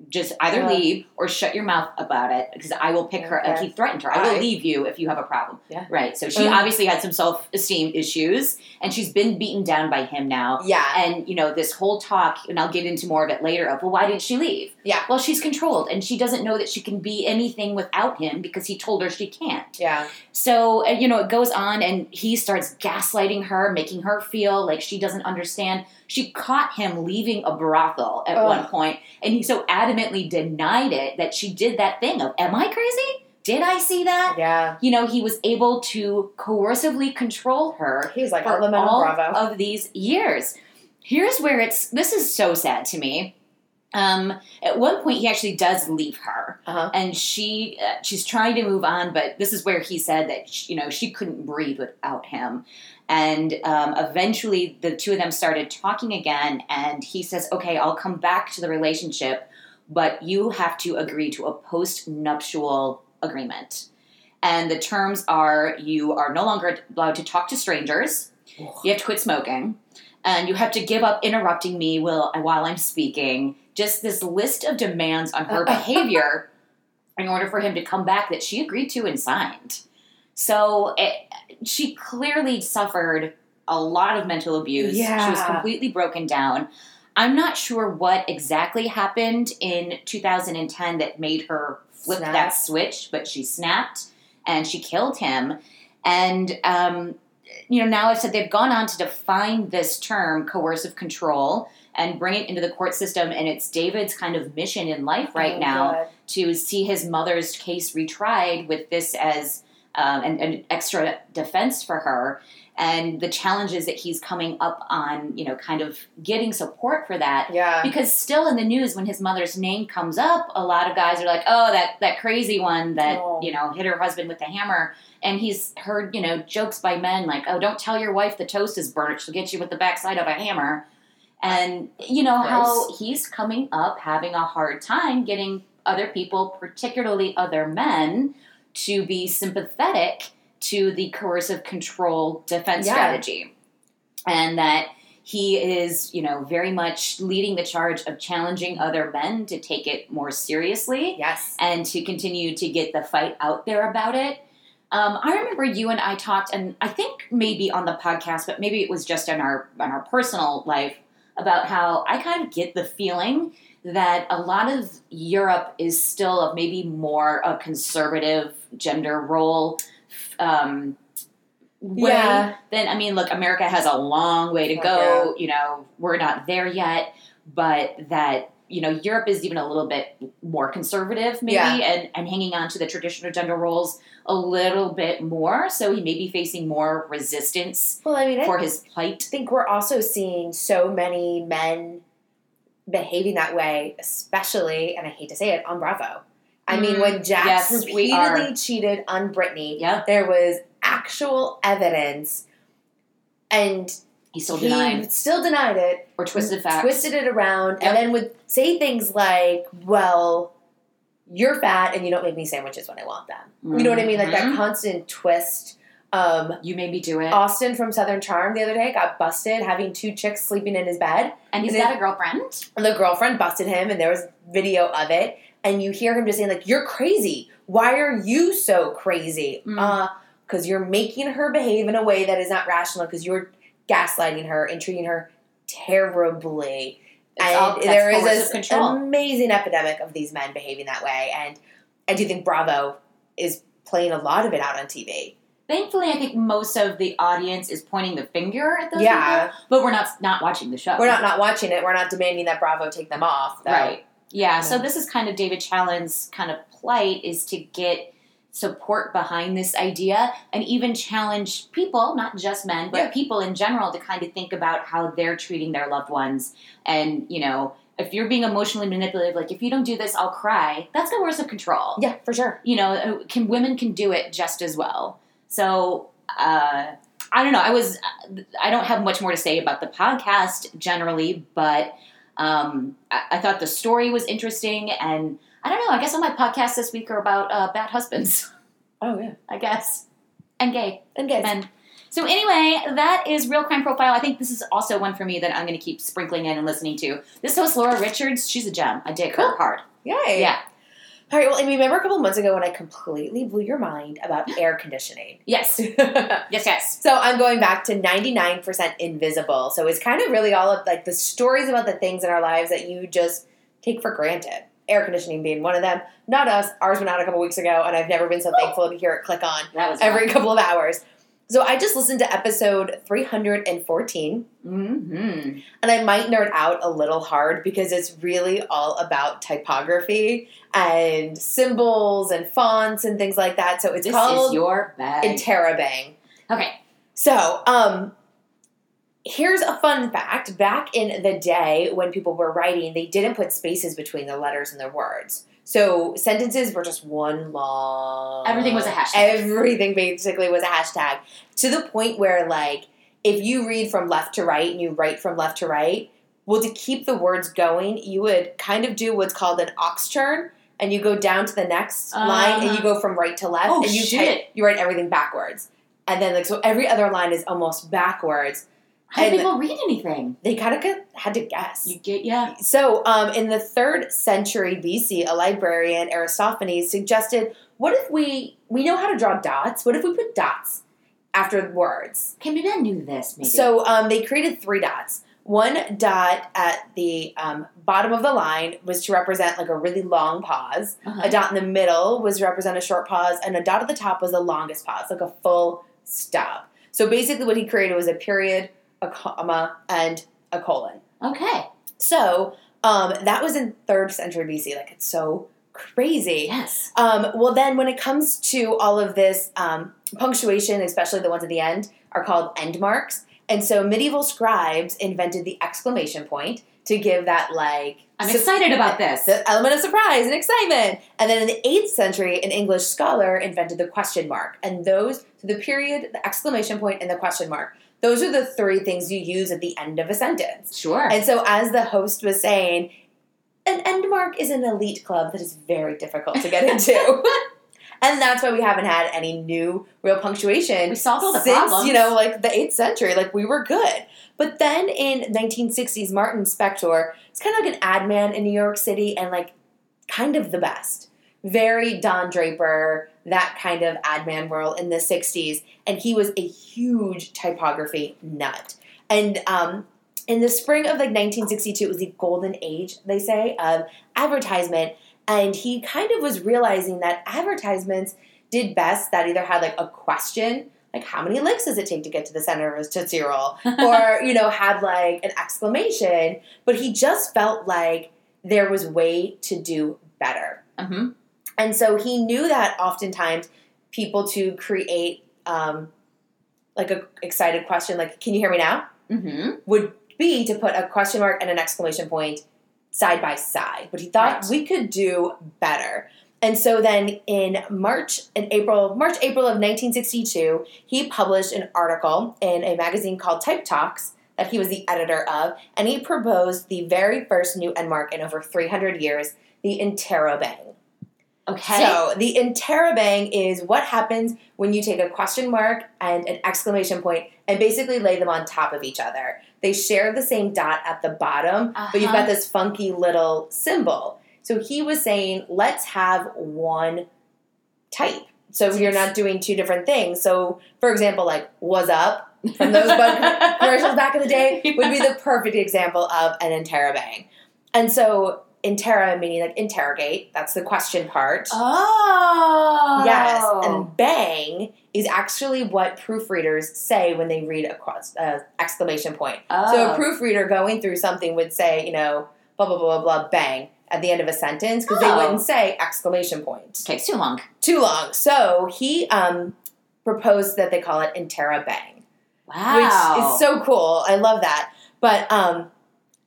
just either leave or shut your mouth about it, because I will pick her. Like, he threatened her. I will leave you if you have a problem. Yeah. Right. So she obviously had some self-esteem issues, and she's been beaten down by him now. Yeah. And, you know, this whole talk, and I'll get into more of it later, of, well, why didn't she leave? Yeah. Well, she's controlled, and she doesn't know that she can be anything without him because he told her she can't. Yeah. So, you know, it goes on, and he starts gaslighting her, making her feel like she doesn't understand. She caught him leaving a brothel at one point, and he so adamantly denied it that she did that thing of, am I crazy? Did I see that? Yeah. You know, he was able to coercively control her. He was like, for all of these years. Here's where this is so sad to me. At one point, he actually does leave her, and she's trying to move on, but this is where he said that, she couldn't breathe without him. And eventually, the two of them started talking again, and he says, okay, I'll come back to the relationship, but you have to agree to a post-nuptial agreement. And the terms are, you are no longer allowed to talk to strangers, you have to quit smoking, and you have to give up interrupting me while I'm speaking. Just this list of demands on her behavior in order for him to come back that she agreed to and signed. So she clearly suffered a lot of mental abuse. Yeah. She was completely broken down. I'm not sure what exactly happened in 2010 that made her flip that switch, but she snapped and she killed him. And, now I've said they've gone on to define this term, coercive control, and bring it into the court system, and it's David's kind of mission in life right now to see his mother's case retried with this as and extra defense for her, and the challenges that he's coming up on, you know, kind of getting support for that. Yeah. Because still in the news, when his mother's name comes up, a lot of guys are like, oh, that crazy one that, you know, hit her husband with the hammer. And he's heard, you know, jokes by men like, oh, don't tell your wife the toast is burnt. She'll get you with the backside of a hammer. And, you know, how he's coming up having a hard time getting other people, particularly other men, to be sympathetic to the coercive control defense strategy. And that he is, you know, very much leading the charge of challenging other men to take it more seriously. Yes. And to continue to get the fight out there about it. I remember you and I talked, and I think maybe on the podcast, but maybe it was just on our personal life, about how I kind of get the feeling that a lot of Europe is still maybe more a conservative gender role way. Yeah. Then, I mean, look, America has a long way to go. Yeah. You know, we're not there yet, but that, you know, Europe is even a little bit more conservative maybe and hanging on to the traditional gender roles a little bit more. So he may be facing more resistance for his plight. I think we're also seeing so many men behaving that way, especially, and I hate to say it, on Bravo. I mean, when Jax repeatedly cheated on Brittany, there was actual evidence, and he still denied. He still denied it. Or twisted facts. Twisted it around, and then would say things like, well, you're fat and you don't make me sandwiches when I want them. Mm-hmm. You know what I mean? Like that constant twist. You made me do it. Austin from Southern Charm the other day got busted having two chicks sleeping in his bed. And he's got a girlfriend. And the girlfriend busted him, and there was video of it. And you hear him just saying, like, you're crazy. Why are you so crazy? Because you're making her behave in a way that is not rational, because you're gaslighting her and treating her terribly. And there is this amazing epidemic of these men behaving that way. And I do think Bravo is playing a lot of it out on TV. Thankfully, I think most of the audience is pointing the finger at those people. But we're not watching the show. We're not watching it. We're not demanding that Bravo take them off, though. Right. Yeah, so this is kind of David Challen's kind of plight, is to get support behind this idea and even challenge people, not just men, but people in general, to kind of think about how they're treating their loved ones. And, you know, if you're being emotionally manipulative, like, if you don't do this, I'll cry, that's coercive control. Yeah, for sure. You know, women can do it just as well. So, I don't know. I don't have much more to say about the podcast generally, but I thought the story was interesting, and I don't know. I guess all my podcasts this week are about bad husbands. Oh, yeah. I guess. And gay. And gay men. So anyway, that is Real Crime Profile. I think this is also one for me that I'm going to keep sprinkling in and listening to. This host, Laura Richards, she's a gem. I dig her hard. Yay. Yeah. All right, well, and remember a couple months ago when I completely blew your mind about air conditioning? Yes. Yes. So I'm going back to 99% Invisible. So it's kind of really all of, like, the stories about the things in our lives that you just take for granted. Air conditioning being one of them. Not us. Ours went out a couple weeks ago, and I've never been so thankful to hear it click on every couple of hours. So I just listened to episode 314, and I might nerd out a little hard because it's really all about typography and symbols and fonts and things like that. So it's called Interrobang. Okay. So here's a fun fact. Back in the day when people were writing, they didn't put spaces between the letters and their words. So sentences were just one long... Everything was a hashtag. Everything basically was a hashtag. To the point where, like, if you read from left to right and you write from left to right, well, to keep the words going, you would kind of do what's called an ox turn, and you go down to the next line, and you go from right to left, and you you write everything backwards. And then, like, so every other line is almost backwards. How do people read anything? They kind of had to guess. So in the 3rd century BC, a librarian, Aristophanes, suggested, what if we know how to draw dots? What if we put dots after words? Okay, maybe I knew this. Maybe. So they created 3 dots. One dot at the bottom of the line was to represent, like, a really long pause. A dot in the middle was to represent a short pause. And a dot at the top was the longest pause, like a full stop. So basically what he created was a period, a comma, and a colon. Okay. So, that was in 3rd century BC. Like, it's so crazy. Yes. Well, then when it comes to all of this, punctuation, especially the ones at the end, are called end marks. And so medieval scribes invented the exclamation point to give that, like... I'm excited about this. The element of surprise and excitement. And then in the 8th century, an English scholar invented the question mark. And those, the period, the exclamation point, and the question mark, those are the three things you use at the end of a sentence. Sure. And so as the host was saying, an end mark is an elite club that is very difficult to get into. And that's why we haven't had any new real punctuation. We solved all the problems. You know, like the 8th century. Like, we were good. But then in 1960s, Martin Spector is kind of like an ad man in New York City and, like, kind of the best. Very Don Draper, that kind of ad man world in the 60s. And he was a huge typography nut. And in the spring of, like, 1962, it was the golden age, they say, of advertisement. And he kind of was realizing that advertisements did best that either had, like, a question, like, how many licks does it take to get to the center of his Tootsie Roll? Or, you know, had, like, an exclamation. But he just felt like there was way to do better. Mm-hmm. And so he knew that oftentimes people to create, like, an excited question, like, can you hear me now? Mm-hmm. Would be to put a question mark and an exclamation point side by side, but he thought we could do better. And so then in March, April of 1962, he published an article in a magazine called Type Talks that he was the editor of, and he proposed the very first new endmark in over 300 years, the Interrobang. Okay. So the Interrobang is what happens when you take a question mark and an exclamation point and basically lay them on top of each other. They share the same dot at the bottom, but you've got this funky little symbol. So he was saying, let's have one type. So you're not doing two different things. So, for example, like, what's up? From those commercials back in the day would be the perfect example of an Interrobang. And so... Intera meaning, like, interrogate. That's the question part. Oh. Yes. And bang is actually what proofreaders say when they read an exclamation point. Oh. So a proofreader going through something would say, you know, blah, blah, blah, blah, blah, bang at the end of a sentence because they wouldn't say exclamation point. Takes too long. So he proposed that they call it Intera Bang. Wow. Which is so cool. I love that. But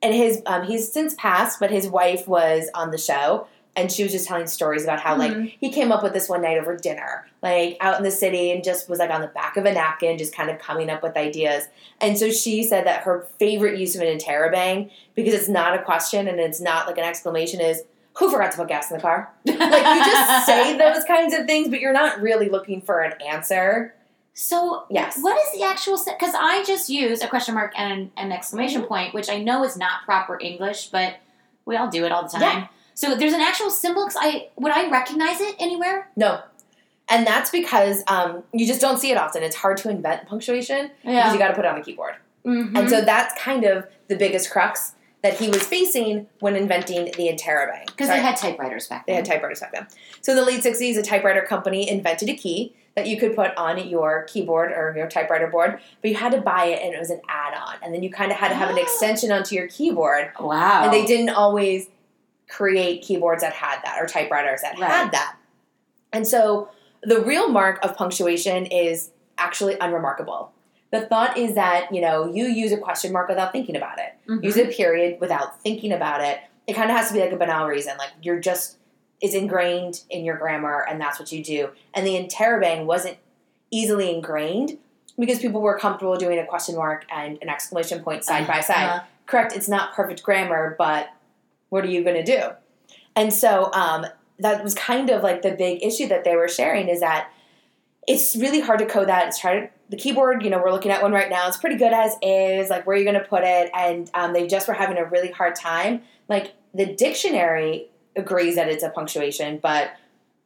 and his he's since passed, but his wife was on the show, and she was just telling stories about how, like, he came up with this one night over dinner, like, out in the city, and just was, like, on the back of a napkin, just kind of coming up with ideas. And so she said that her favorite use of an Interrobang, because it's not a question and it's not, like, an exclamation, is, who forgot to put gas in the car? Like, you just say those kinds of things, but you're not really looking for an answer. So, yes. What is the actual... Because I just used a question mark and an exclamation point, which I know is not proper English, but we all do it all the time. Yeah. So there's an actual symbol. Would I recognize it anywhere? No. And that's because you just don't see it often. It's hard to invent punctuation because you got to put it on a keyboard. Mm-hmm. And so that's kind of the biggest crux that he was facing when inventing the Interrobang. Because they had typewriters back then. So in the late 60s, a typewriter company invented a key that you could put on your keyboard or your typewriter board, but you had to buy it, and it was an add-on. And then you kind of had to have an extension onto your keyboard. Wow. And they didn't always create keyboards that had that or typewriters that had that. And so the real mark of punctuation is actually unremarkable. The thought is that, you know, you use a question mark without thinking about it. Mm-hmm. Use a period without thinking about it. It kind of has to be like a banal reason. Like, you're just... is ingrained in your grammar, and that's what you do. And the Interrobang wasn't easily ingrained because people were comfortable doing a question mark and an exclamation point side by side. Correct, it's not perfect grammar, but what are you going to do? And so that was kind of like the big issue that they were sharing, is that it's really hard to code that. It's hard to, the keyboard, you know, we're looking at one right now. It's pretty good as is, like, where are you going to put it? And they just were having a really hard time. Like, the dictionary agrees that it's a punctuation, but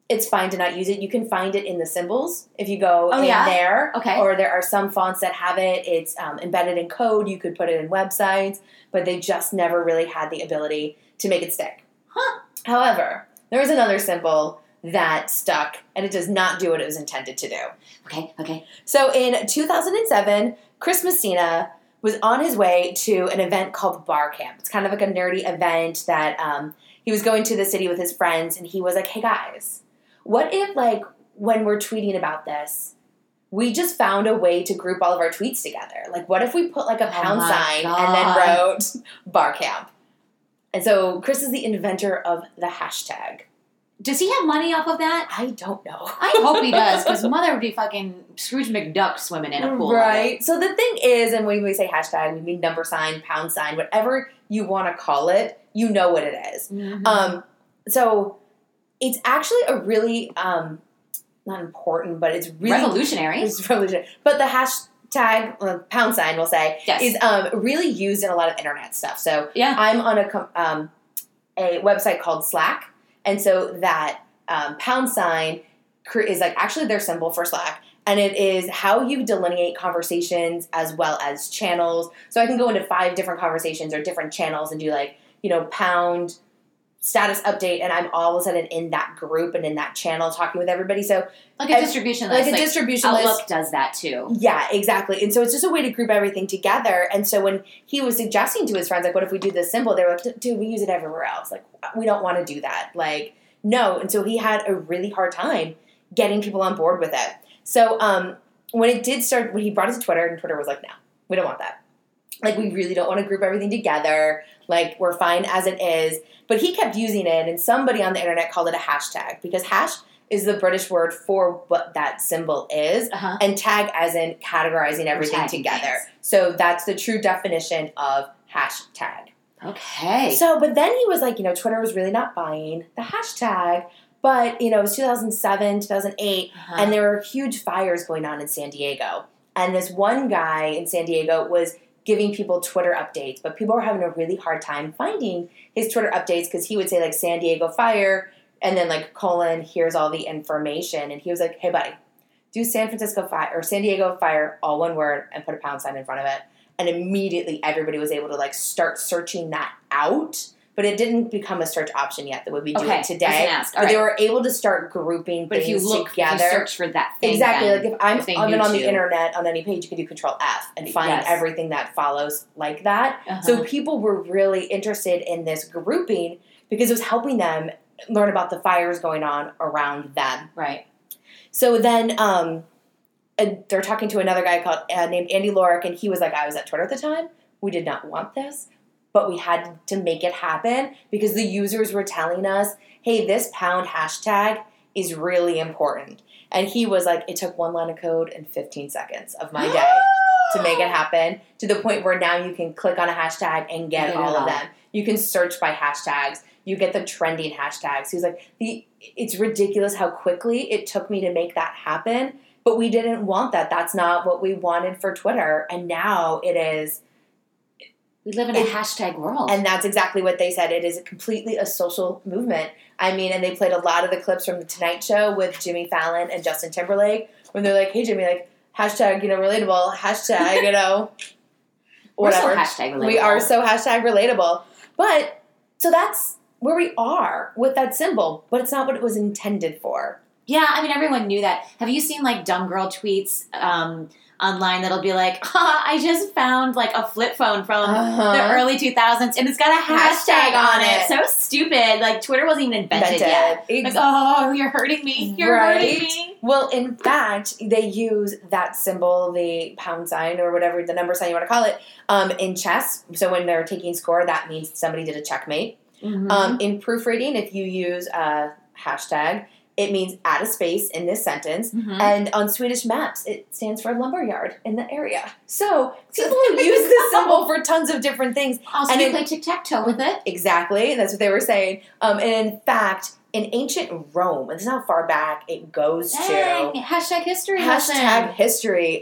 it's fine to not use it. You can find it in the symbols if you go there. Okay. Or there are some fonts that have it. It's embedded in code. You could put it in websites, but they just never really had the ability to make it stick. Huh. However, there is another symbol that stuck, and it does not do what it was intended to do. Okay. So in 2007, Chris Messina was on his way to an event called Bar Camp. It's kind of like a nerdy event that he was going to the city with his friends, and he was like, hey, guys, what if, like, when we're tweeting about this, we just found a way to group all of our tweets together? Like, what if we put, like, a pound sign and then wrote Bar Camp? And so Chris is the inventor of the hashtag. Does he have money off of that? I don't know. I hope he does, because mother would be fucking Scrooge McDuck swimming in a pool. Right. So the thing is, and when we say hashtag, we mean number sign, pound sign, whatever you want to call it, you know what it is. Mm-hmm. So it's actually a really, not important, but it's really... revolutionary. It's revolutionary. But the hashtag, pound sign, we'll say, yes, is really used in a lot of internet stuff. So yeah. I'm on a website called Slack. And so that pound sign is like actually their symbol for Slack. And it is how you delineate conversations as well as channels. So I can go into 5 different conversations or different channels and do like, you know, pound status update. And I'm all of a sudden in that group and in that channel talking with everybody. So like a distribution list. Like a distribution Outlook list. Outlook does that too. Yeah, exactly. And so it's just a way to group everything together. And so when he was suggesting to his friends, like, what if we do this symbol? They were like, dude, we use it everywhere else. Like, we don't want to do that. Like, no. And so he had a really hard time getting people on board with it. So when it did start, when he brought it to Twitter, and Twitter was like, no, we don't want that. Like, we really don't want to group everything together. Like, we're fine as it is. But he kept using it, and somebody on the internet called it a hashtag, because hash is the British word for what that symbol is, and tag as in categorizing everything together. Things. So that's the true definition of hashtag. Okay. So, but then he was like, you know, Twitter was really not buying the hashtag. But, you know, it was 2007, 2008, and there were huge fires going on in San Diego. And this one guy in San Diego was giving people Twitter updates, but people were having a really hard time finding his Twitter updates, because he would say, like, San Diego fire, and then, like, colon, here's all the information. And he was like, hey, buddy, do San Francisco fire, or San Diego fire, all one word, and put a pound sign in front of it. And immediately everybody was able to, like, start searching that out. But it didn't become a search option yet the way we do it today. Or they were able to start grouping things together. But if you look, you search for that thing. Exactly. Like, if I'm on the internet on any page, you can do Control F and find everything that follows like that. So people were really interested in this grouping because it was helping them learn about the fires going on around them. Right. So then they're talking to another guy called named Andy Lorick, and he was like, I was at Twitter at the time. We did not want this, but we had to make it happen because the users were telling us, hey, this pound hashtag is really important. And he was like, it took one line of code and 15 seconds of my day to make it happen, to the point where now you can click on a hashtag and get all of them. You can search by hashtags. You get the trending hashtags. He was like, it's ridiculous how quickly it took me to make that happen, but we didn't want that. That's not what we wanted for Twitter. And now it is... We live in a hashtag world. And that's exactly what they said. It is completely a social movement. I mean, and they played a lot of the clips from The Tonight Show with Jimmy Fallon and Justin Timberlake when they're like, hey, Jimmy, like, hashtag, you know, relatable, hashtag, you know, whatever. We're so hashtag relatable. We are so hashtag relatable. But, so that's where we are with that symbol, but it's not what it was intended for. Yeah, I mean, everyone knew that. Have you seen, like, dumb girl tweets, online that'll be like, I just found like a flip phone from the early 2000s and it's got a hashtag on it. So stupid. Like, Twitter wasn't even invented yet. Like, you're hurting me. You're hurting me. Well, in fact, they use that symbol, the pound sign or whatever, the number sign you want to call it, in chess. So when they're taking score, that means somebody did a checkmate. Mm-hmm. In proofreading, if you use a hashtag, it means add a space in this sentence. Mm-hmm. And on Swedish maps, it stands for lumberyard in the area. So people use this symbol for tons of different things. Also, you play tic-tac-toe with it. Exactly. That's what they were saying. And in fact, in ancient Rome, and this is how far back it goes to. Hashtag history. Hashtag history.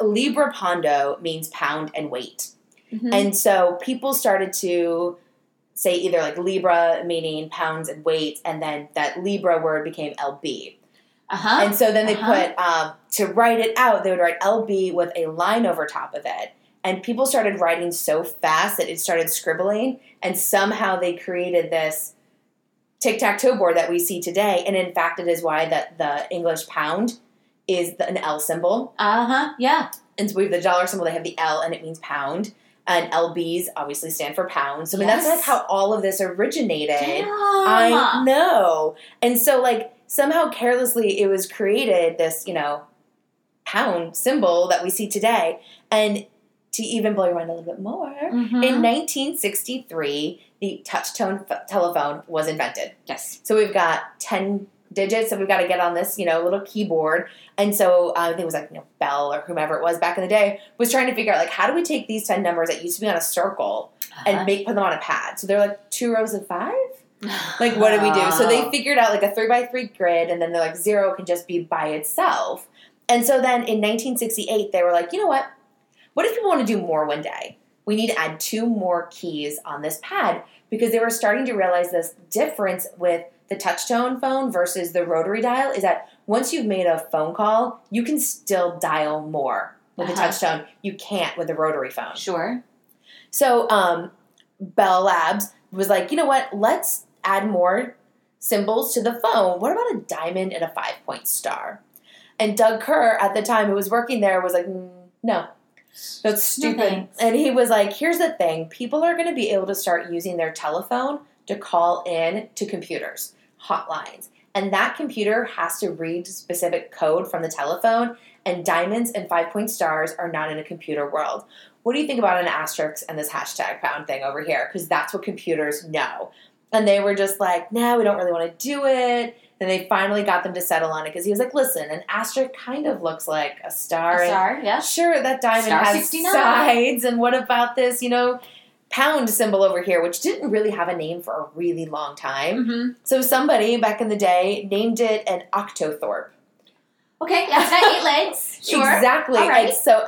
Libra pondo means pound and weight. Mm-hmm. And so people started to say either like Libra, meaning pounds and weight, and then that Libra word became LB. And so then they put, to write it out, they would write LB with a line over top of it. And people started writing so fast that it started scribbling, and somehow they created this tic-tac-toe board that we see today. And in fact, it is why that the English pound is an L symbol. Yeah. And so we have the dollar symbol, they have the L, and it means pound. And LBs obviously stand for pounds. So, I mean, that's like how all of this originated. Damn. I know. And so, like, somehow carelessly it was created this, you know, pound symbol that we see today. And to even blow your mind a little bit more, in 1963, the touch-tone telephone was invented. Yes. So we've got 10 digits that we've got to get on this, you know, little keyboard. And so I think it was like, you know, Bell or whomever it was back in the day was trying to figure out, like, how do we take these 10 numbers that used to be on a circle and put them on a pad? So they're like 2 rows of 5? Like, what do we do? So they figured out like a 3 by 3 grid, and then they're like 0 can just be by itself. And so then in 1968, they were like, you know what? What if people want to do more one day? We need to add 2 more keys on this pad, because they were starting to realize this difference with the touch-tone phone versus the rotary dial is that once you've made a phone call, you can still dial more with the touch-tone. You can't with the rotary phone. Sure. So Bell Labs was like, you know what? Let's add more symbols to the phone. What about a diamond and a 5-point star? And Doug Kerr, at the time who was working there, was like, no. That's stupid. No, and he was like, here's the thing. People are going to be able to start using their telephone to call in to computers. Hotlines. And that computer has to read specific code from the telephone, and diamonds and 5-point stars are not in a computer world. What do you think about an asterisk and this hashtag pound thing over here? Because that's what computers know. And they were just like, no, we don't really want to do it. Then they finally got them to settle on it, because he was like, listen, an asterisk kind of looks like a star. A star, yeah. Sure, that diamond star has 69. Sides. And what about this, you know, pound symbol over here, which didn't really have a name for a really long time. Mm-hmm. So somebody back in the day named it an octothorpe. Okay, that's got 8 legs. Sure. Exactly. All right. And so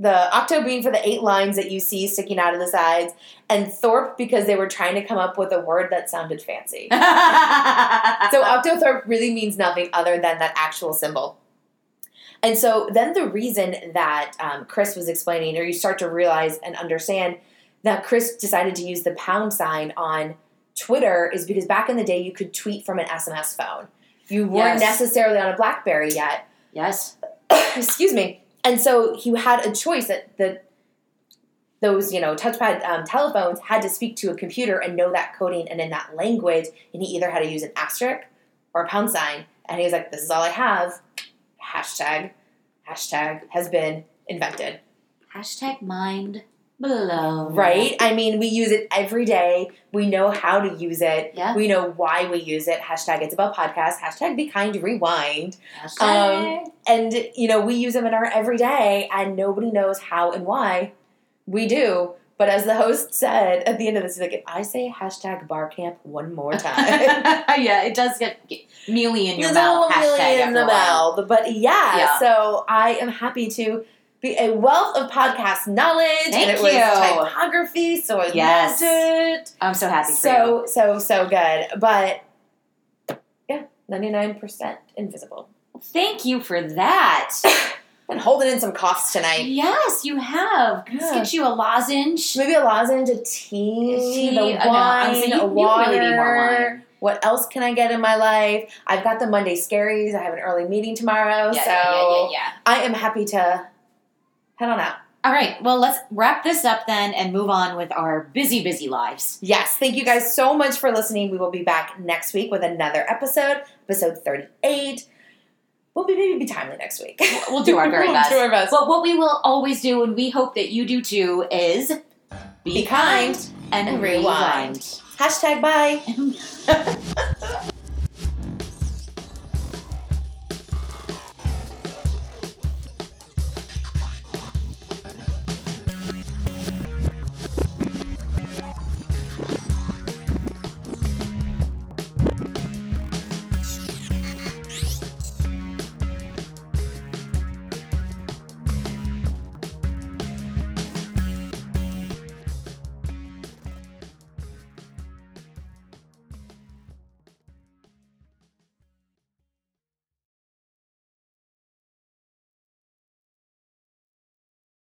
the octo being for the 8 lines that you see sticking out of the sides, and thorpe because they were trying to come up with a word that sounded fancy. So octothorpe really means nothing other than that actual symbol. And so then the reason that Chris was explaining, or you start to realize and understand that Chris decided to use the pound sign on Twitter, is because back in the day you could tweet from an SMS phone. You weren't necessarily on a BlackBerry yet. Yes. Excuse me. And so you had a choice that those, you know, touchpad telephones had to speak to a computer and know that coding and in that language, and he either had to use an asterisk or a pound sign. And he was like, this is all I have. Hashtag has been invented. Hashtag mind blown. Right? I mean, we use it every day. We know how to use it. Yeah. We know why we use it. Hashtag It's About Podcast. Hashtag Be Kind Rewind. Hashtag. And, you know, we use them in our everyday, and nobody knows how and why we do. But as the host said at the end of this, he's like, if I say hashtag bar camp one more time. Yeah, it does get mealy in your mouth. Mealy in the mouth. But yeah, so I am happy to be a wealth of podcast knowledge. Thank and it you. Was typography, so I yes. loved it. I'm so happy for you. So good. But, yeah, 99% Invisible. Thank you for that. Been holding in some coughs tonight. Yes, you have. Yeah. Let's get you a lozenge. Maybe a lozenge, a tea, the wine, a water. You really need more wine. What else can I get in my life? I've got the Monday Scaries. I have an early meeting tomorrow. Yeah. I am happy to head on out. All right. Well, let's wrap this up then and move on with our busy, busy lives. Yes. Thank you guys so much for listening. We will be back next week with another episode 38. We'll maybe be timely next week. We'll do our very best. We'll do our best. But what we will always do, and we hope that you do too, is be kind and rewind. Hashtag bye.